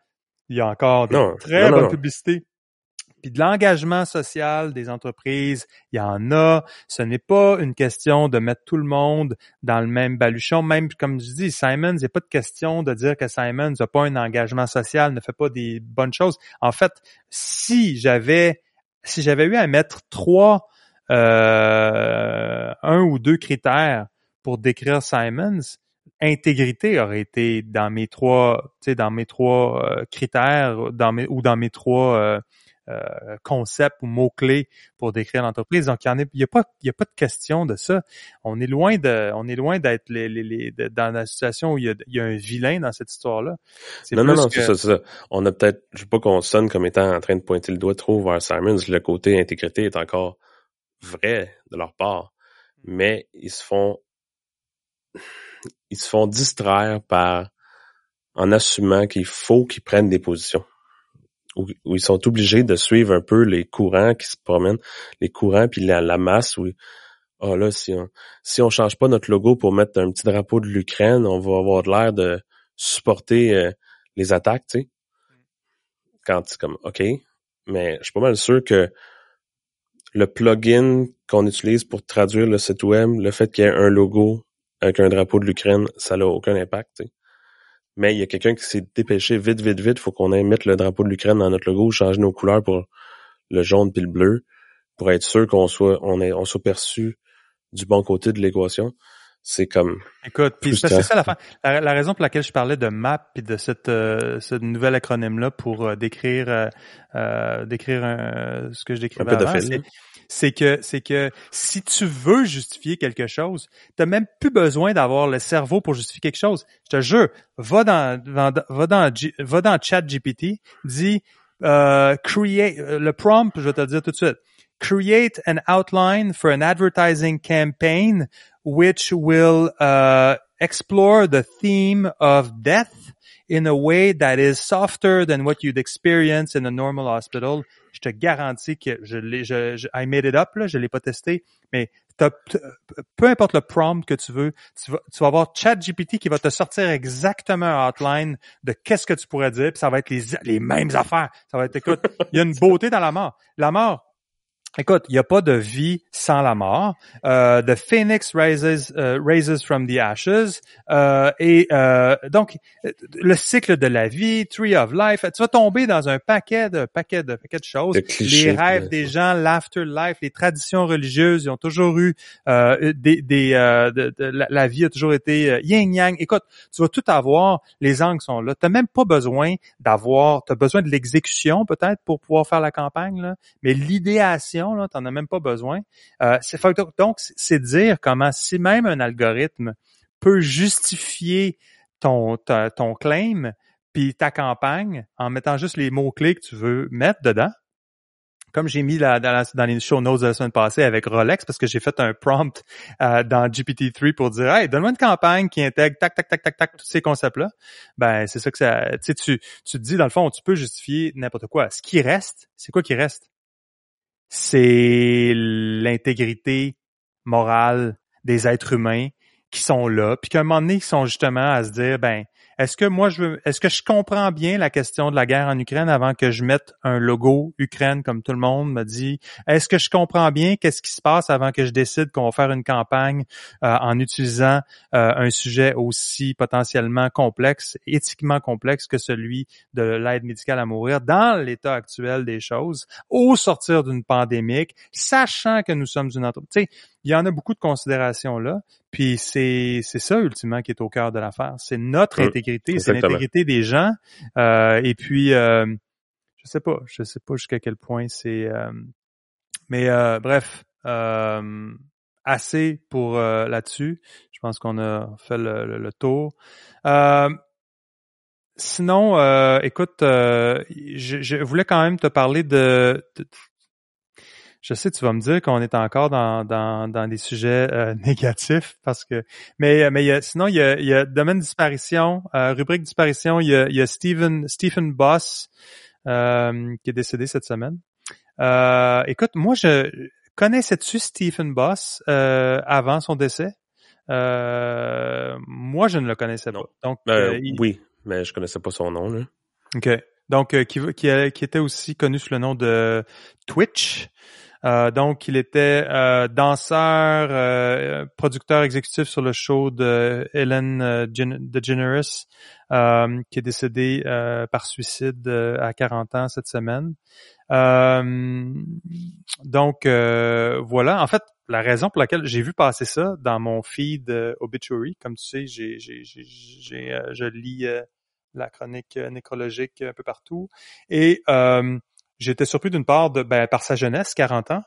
Il y a encore de très bonnes publicités. Puis de l'engagement social des entreprises, il y en a. Ce n'est pas une question de mettre tout le monde dans le même baluchon. Même, comme je dis, Simons, il n'y a pas de question de dire que Simons n'a pas un engagement social, ne fait pas des bonnes choses. En fait, si j'avais eu à mettre un ou deux critères pour décrire Simons, intégrité aurait été dans mes trois concepts ou mots-clés pour décrire l'entreprise. Donc, il n'y a pas de question de ça. On est loin d'être les dans la situation où il y a un vilain dans cette histoire-là. C'est ça. On a peut-être, je ne veux pas qu'on sonne comme étant en train de pointer le doigt trop vers Simons. Le côté intégrité est encore vrai de leur part, mais ils se font distraire en assumant qu'il faut qu'ils prennent des positions. Où ils sont obligés de suivre un peu les courants qui se promènent, les courants puis la masse. Si on change pas notre logo pour mettre un petit drapeau de l'Ukraine, on va avoir l'air de supporter les attaques, tu sais. Quand c'est comme OK, mais je suis pas mal sûr que le plugin qu'on utilise pour traduire le site web, le fait qu'il y ait un logo avec un drapeau de l'Ukraine, ça n'a aucun impact, tu sais. Mais il y a quelqu'un qui s'est dépêché vite, faut qu'on aille mettre le drapeau de l'Ukraine dans notre logo, changer nos couleurs pour le jaune puis le bleu, pour être sûr qu'on soit perçu du bon côté de l'équation. C'est comme... Écoute, puis c'est ça la fin. La raison pour laquelle je parlais de map puis de ce nouvel acronyme-là pour décrire ce que je décrivais avant, c'est que si tu veux justifier quelque chose, t'as même plus besoin d'avoir le cerveau pour justifier quelque chose. Je te jure, va dans ChatGPT, dis create le prompt, je vais te le dire tout de suite. Create an outline for an advertising campaign which will explore the theme of death in a way that is softer than what you'd experience in a normal hospital. Je te garantis que I made it up, là, je l'ai pas testé, mais peu importe le prompt que tu veux, tu vas avoir ChatGPT qui va te sortir exactement un outline de qu'est-ce que tu pourrais dire, puis ça va être les mêmes affaires. Ça va être, écoute, il y a une beauté dans la mort. La mort. Écoute, il n'y a pas de vie sans la mort. The phoenix rises from the ashes. Donc, le cycle de la vie, tree of life. Tu vas tomber dans un paquet de choses. Clichés, les rêves des gens, l'afterlife, les traditions religieuses, ils ont toujours eu la vie a toujours été yin-yang. Écoute, tu vas tout avoir. Les angles sont là. T'as même pas besoin d'avoir. T'as besoin de l'exécution peut-être pour pouvoir faire la campagne là, mais l'idéation, là, t'en as même pas besoin. Donc, c'est dire comment si même un algorithme peut justifier ton claim puis ta campagne en mettant juste les mots-clés que tu veux mettre dedans. Comme j'ai mis dans les show notes de la semaine passée avec Rolex, parce que j'ai fait un prompt dans GPT-3 pour dire « Hey, donne-moi une campagne qui intègre tac, tous ces concepts-là. » Ben, c'est ça que ça... Tu sais, tu te dis, dans le fond, tu peux justifier n'importe quoi. Ce qui reste, c'est quoi qui reste? C'est l'intégrité morale des êtres humains qui sont là, puis qu'à un moment donné, ils sont justement à se dire, ben, est-ce que je comprends bien la question de la guerre en Ukraine avant que je mette un logo Ukraine comme tout le monde me dit? Est-ce que je comprends bien qu'est-ce qui se passe avant que je décide qu'on va faire une campagne en utilisant un sujet aussi potentiellement complexe, éthiquement complexe que celui de l'aide médicale à mourir dans l'état actuel des choses, au sortir d'une pandémie, sachant que nous sommes une entreprise? Il y en a beaucoup de considérations là, puis c'est ça ultimement qui est au cœur de l'affaire. C'est notre intégrité, c'est l'intégrité des gens. Et puis, je sais pas jusqu'à quel point c'est. Mais bref, assez pour là-dessus. Je pense qu'on a fait le tour. Sinon, écoute, je voulais quand même te parler de je sais, tu vas me dire qu'on est encore dans des sujets négatifs parce que, mais sinon il y a domaine disparition, rubrique disparition, il y a Stephen Boss qui est décédé cette semaine. Écoute, moi je connaissais-tu Stephen Boss avant son décès? Moi je ne le connaissais pas. Donc oui, mais je connaissais pas son nom là. OK. Donc qui était aussi connu sous le nom de Twitch. Donc, il était danseur, producteur exécutif sur le show de Ellen DeGeneres, qui est décédée par suicide à 40 ans cette semaine. Donc, voilà. En fait, la raison pour laquelle j'ai vu passer ça dans mon feed obituary, comme tu sais, je lis la chronique nécrologique un peu partout, et j'étais surpris d'une part par sa jeunesse, 40 ans,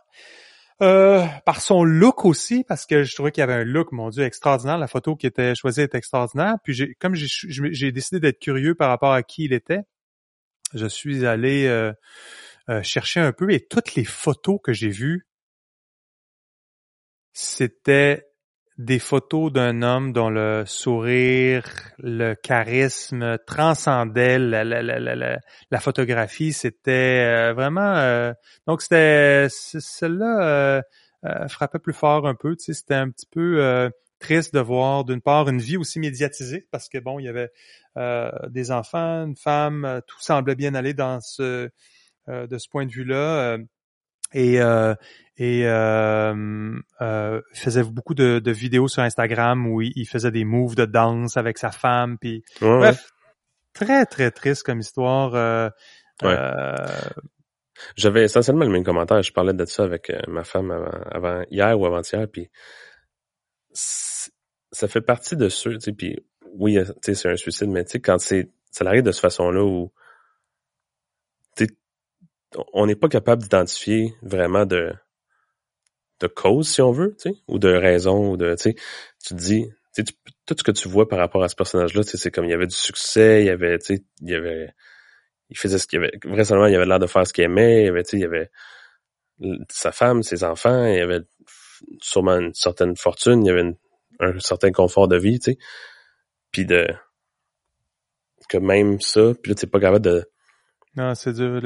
par son look aussi, parce que je trouvais qu'il y avait un look, mon Dieu, extraordinaire. La photo qui était choisie était extraordinaire. Puis j'ai décidé d'être curieux par rapport à qui il était, je suis allé chercher un peu, et toutes les photos que j'ai vues, c'était des photos d'un homme dont le sourire, le charisme transcendait la photographie. C'était vraiment... donc, c'était celle-là frappait plus fort un peu. Tu sais, c'était un petit peu triste de voir, d'une part, une vie aussi médiatisée parce que, bon, il y avait des enfants, une femme, tout semblait bien aller dans de ce point de vue-là. Et il faisait beaucoup de vidéos sur Instagram où il faisait des moves de danse avec sa femme, puis bref, très très triste comme histoire. J'avais essentiellement le même commentaire. Je parlais de ça avec ma femme avant hier ou avant-hier, puis ça fait partie de ceux, tu sais, puis oui, tu sais, c'est un suicide, mais tu sais, quand ça arrive de cette façon-là où on n'est pas capable d'identifier vraiment de cause, si on veut, tu sais, ou de raison, ou de, tu sais, tu te dis, tu sais, tout ce que tu vois par rapport à ce personnage-là, tu sais, c'est comme, il y avait du succès, il y avait, tu sais, il faisait ce qu'il y avait, vraisemblablement, il avait l'air de faire ce qu'il aimait, il y avait, tu sais, il y avait sa femme, ses enfants, il y avait sûrement une certaine fortune, il y avait un certain confort de vie, tu sais, puis que même ça, puis là, tu n'es pas capable de... Non, c'est dur.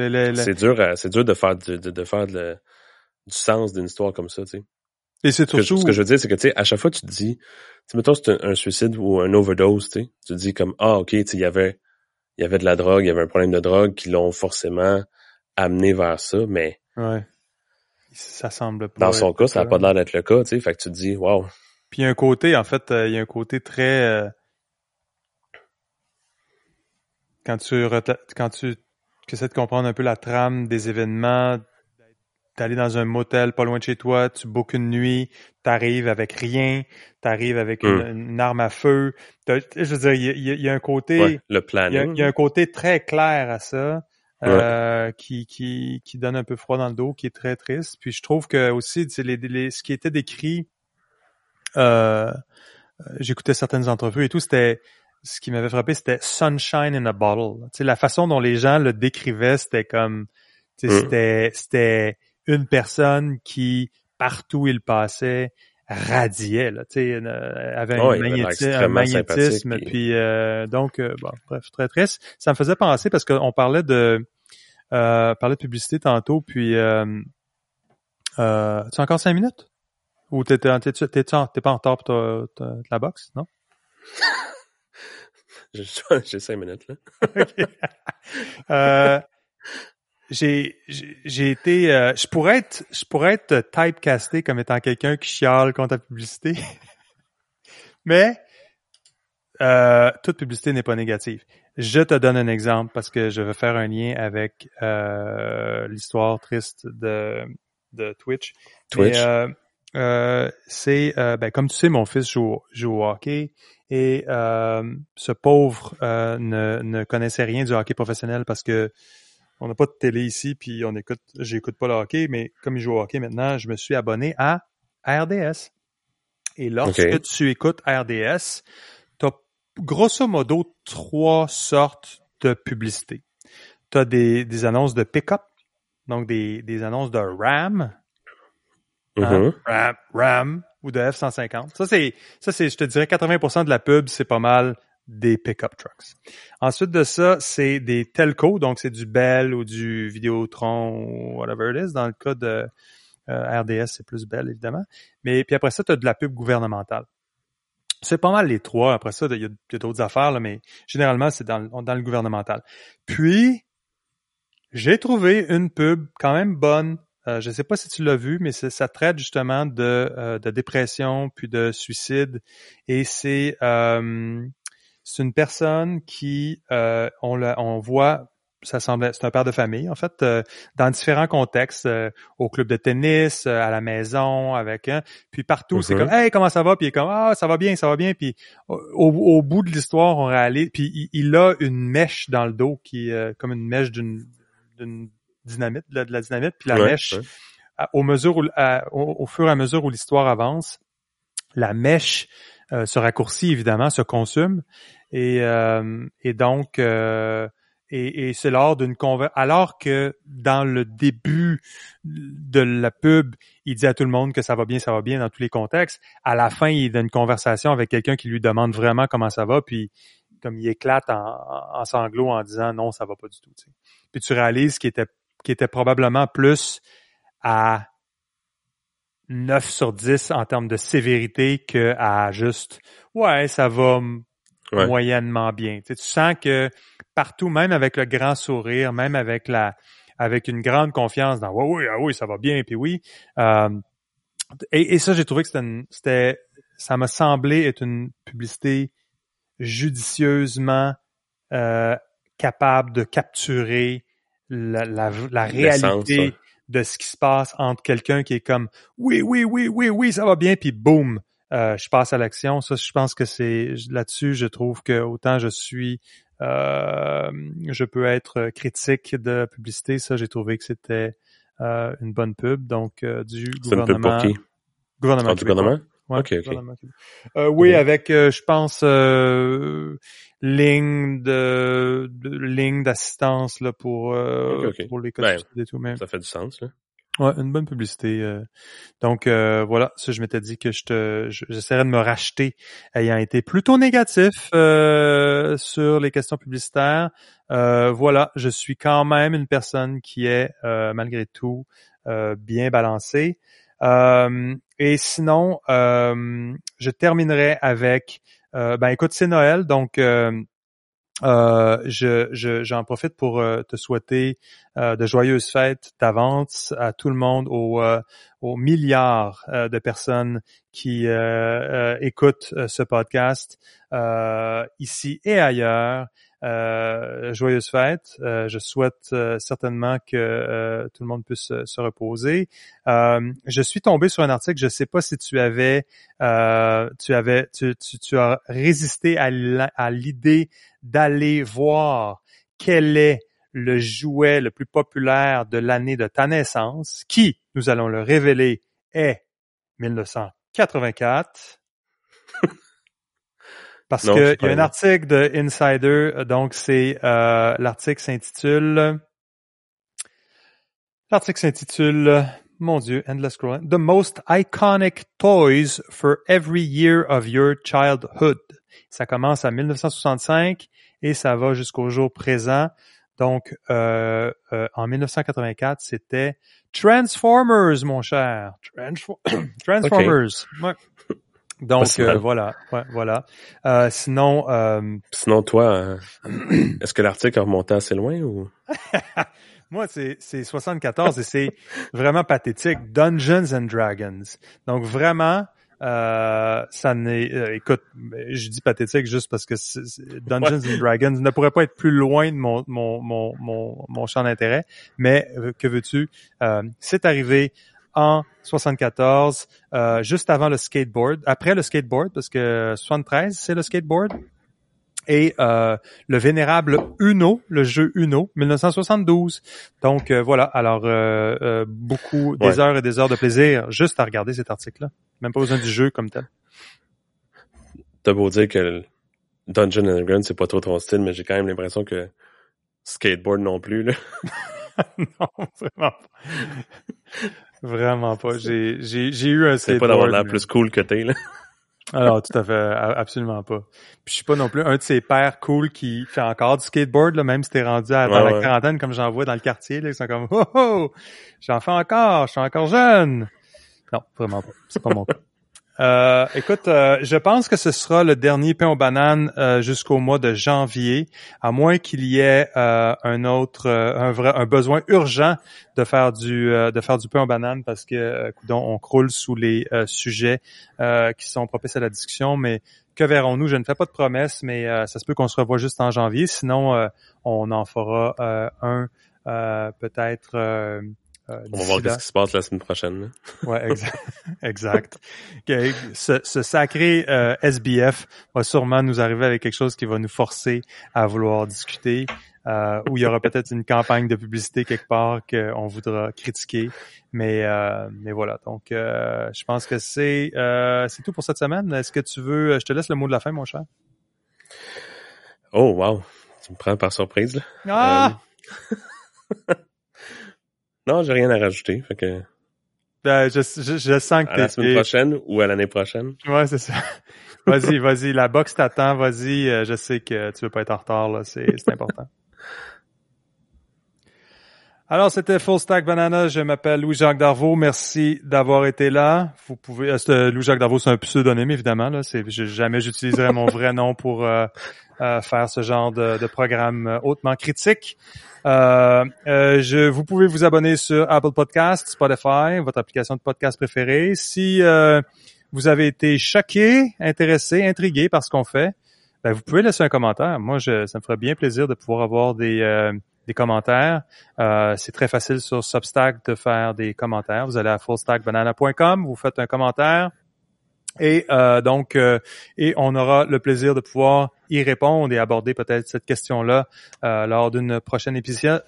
C'est dur de faire du sens d'une histoire comme ça, tu sais. Et c'est surtout... Ce que je veux dire, c'est que, tu sais, à chaque fois, tu te dis... Tu sais, mettons, c'est un suicide ou un overdose, tu sais. Tu te dis comme, OK, tu sais, il y avait de la drogue, il y avait un problème de drogue qui l'ont forcément amené vers ça, mais... Ouais. Ça semble pas... Dans son cas, ça n'a pas l'air d'être le cas, tu sais. Fait que tu te dis, wow. Puis il y a un côté, en fait, il y a un côté très... Quand tu j'essaie de comprendre un peu la trame des événements, d'aller dans un motel pas loin de chez toi, tu bookes une nuit, t'arrives avec rien, t'arrives avec une arme à feu. Je veux dire, il y a un côté... Ouais, le planning. Il y a un côté très clair à ça, qui donne un peu froid dans le dos, qui est très triste. Puis je trouve que aussi, ce qui était décrit, j'écoutais certaines entrevues et tout, c'était... Ce qui m'avait frappé, c'était « sunshine in a bottle ». Tu sais, la façon dont les gens le décrivaient, c'était comme... Tu sais, c'était une personne qui, partout où il passait, radiait, là, tu sais, avait un magnétisme. Puis bon, bref, très triste. Ça me faisait penser, parce qu'on parlait de publicité tantôt, puis... tu as encore 5 minutes? Ou t'es pas en retard pour la boxe, non? J'ai 5 minutes, là. Okay. J'ai été... je pourrais être typecasté comme étant quelqu'un qui chiale contre la publicité. Mais toute publicité n'est pas négative. Je te donne un exemple parce que je veux faire un lien avec l'histoire triste de Twitch. Twitch. Et, comme tu sais, mon fils joue au hockey et ce pauvre ne connaissait rien du hockey professionnel parce que on n'a pas de télé ici, puis j'écoute pas le hockey, mais comme il joue au hockey maintenant, je me suis abonné à RDS. Et lorsque tu écoutes RDS, tu as grosso modo trois sortes de publicités. Tu as des annonces de pick-up, donc des annonces de Ram, Ram ou de F-150. Ça c'est, je te dirais, 80% de la pub, c'est pas mal des pick-up trucks. Ensuite de ça, c'est des telcos, donc c'est du Bell ou du Vidéotron ou whatever it is. Dans le cas de RDS, c'est plus Bell, évidemment. Mais puis après ça, tu as de la pub gouvernementale. C'est pas mal les trois. Après ça, il y a d'autres affaires, là, mais généralement, c'est dans le gouvernemental. Puis, j'ai trouvé une pub quand même bonne. Je ne sais pas si tu l'as vu, mais ça traite justement de dépression puis de suicide. Et c'est une personne qui, on voit, c'est un père de famille, en fait, dans différents contextes, au club de tennis, à la maison, avec, hein, puis partout, c'est comme, hey, comment ça va? Puis il est comme, ah, ça va bien, puis au bout de l'histoire, on réalise, puis il a une mèche dans le dos qui, comme une mèche d'une dynamite, de la dynamite, puis la mèche, au fur et à mesure où l'histoire avance, la mèche se raccourcit, évidemment, se consume, et donc c'est lors d'une conversation, alors que dans le début de la pub, il dit à tout le monde que ça va bien dans tous les contextes, à la fin, il donne une conversation avec quelqu'un qui lui demande vraiment comment ça va, puis comme il éclate en sanglots en disant non, ça va pas du tout, tu sais. Puis tu réalises qu'il était probablement plus à 9 sur 10 en termes de sévérité que à juste ça va moyennement bien. Tu sens que partout, même avec le grand sourire, même avec une grande confiance dans ça va bien, puis et ça, j'ai trouvé que ça m'a semblé être une publicité judicieusement capable de capturer la réalité de ce qui se passe entre quelqu'un qui est comme oui, ça va bien, puis boum, je passe à l'action. Ça, je pense que c'est là-dessus, je trouve que autant je peux être critique de la publicité. Ça, j'ai trouvé que c'était une bonne pub, donc du gouvernement. C'est une pub pour qui? Gouvernement. Du gouvernement? Ouais, okay. Avec, je pense, ligne ligne d'assistance là pour les cas et tout même. Ça fait du sens, là. Ouais, une bonne publicité. Donc voilà, ça, je m'étais dit que j'essaierais de me racheter, ayant été plutôt négatif sur les questions publicitaires. Voilà, je suis quand même une personne qui est malgré tout bien balancée. Et sinon, je terminerai avec écoute, c'est Noël, donc j'en profite pour te souhaiter de joyeuses fêtes d'avance à tout le monde, aux milliards de personnes qui écoutent ce podcast ici et ailleurs. Joyeuses fêtes. Je souhaite certainement que tout le monde puisse se reposer. Je suis tombé sur un article. Je sais pas si tu as résisté à l'idée d'aller voir quel est le jouet le plus populaire de l'année de ta naissance, qui, nous allons le révéler, est 1984. Parce qu'il y a un article de Insider, donc l'article s'intitule... mon Dieu, endless scrolling. The most iconic toys for every year of your childhood. Ça commence à 1965 et ça va jusqu'au jour présent. Donc, en 1984, c'était Transformers, mon cher. Transformers. Ouais. Donc voilà. Sinon toi, est-ce que l'article a remonté assez loin ou? Moi, c'est 74 et c'est vraiment pathétique. Dungeons and Dragons. Donc vraiment, ça n'est. Écoute, je dis pathétique juste parce que Dungeons and Dragons ne pourrait pas être plus loin de mon champ d'intérêt. Mais que veux-tu? C'est arrivé. En 74, juste avant le skateboard, après le skateboard, parce que 73, c'est le skateboard, et le vénérable Uno, le jeu Uno, 1972. Donc voilà, alors beaucoup des heures et des heures de plaisir juste à regarder cet article-là. Même pas besoin du jeu comme tel. t'as beau dire que Dungeons and Dragons, c'est pas trop ton style, mais j'ai quand même l'impression que skateboard non plus, là. Non, vraiment pas. Vraiment pas. J'ai eu un skateboard. C'est pas d'avoir l'air plus cool que t'es, là. Alors, tout à fait, absolument pas. Puis je suis pas non plus un de ces pères cool qui fait encore du skateboard, là, même si t'es rendu dans la quarantaine, comme j'en vois dans le quartier, là, ils sont comme « Oh, oh, j'en fais encore, je suis encore jeune! » Non, vraiment pas, c'est pas mon cas. Écoute, je pense que ce sera le dernier pain aux bananes jusqu'au mois de janvier, à moins qu'il y ait un besoin urgent de faire du pain aux bananes, parce que coudonc, on croule sous les sujets qui sont propices à la discussion. Mais que verrons-nous? Je ne fais pas de promesses, mais ça se peut qu'on se revoie juste en janvier. Sinon, on en fera peut-être. On va voir ce qui se passe la semaine prochaine. Ouais, exact. Okay. Ce sacré SBF va sûrement nous arriver avec quelque chose qui va nous forcer à vouloir discuter, ou il y aura peut-être une campagne de publicité quelque part qu'on voudra critiquer. Mais voilà. Donc, je pense que c'est tout pour cette semaine. Est-ce que tu veux... Je te laisse le mot de la fin, mon cher. Oh, wow. Tu me prends par surprise, là. Non, j'ai rien à rajouter. Fait que... je sens que t'es... À la semaine prochaine ou à l'année prochaine. Ouais, c'est ça. Vas-y. La boxe t'attend. Vas-y. Je sais que tu veux pas être en retard, là. C'est important. Alors, c'était Full Stack Banana. Je m'appelle Louis-Jacques Darvaux. Merci d'avoir été là. Vous pouvez... Louis-Jacques Darvaux, c'est un pseudonyme, évidemment, là. Jamais j'utiliserai mon vrai nom pour faire ce genre de programme hautement critique. Vous pouvez vous abonner sur Apple Podcasts, Spotify, votre application de podcast préférée. Si vous avez été choqué, intéressé, intrigué par ce qu'on fait, ben vous pouvez laisser un commentaire. Moi, ça me ferait bien plaisir de pouvoir avoir des commentaires. C'est très facile sur Substack de faire des commentaires. Vous allez à fullstackbanana.com, vous faites un commentaire. Et on aura le plaisir de pouvoir y répondre et aborder peut-être cette question-là lors d'une prochaine épisode.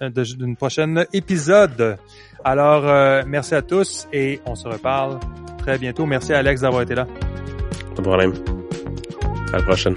Alors, merci à tous et on se reparle très bientôt. Merci à Alex d'avoir été là. Pas de problème. À la prochaine.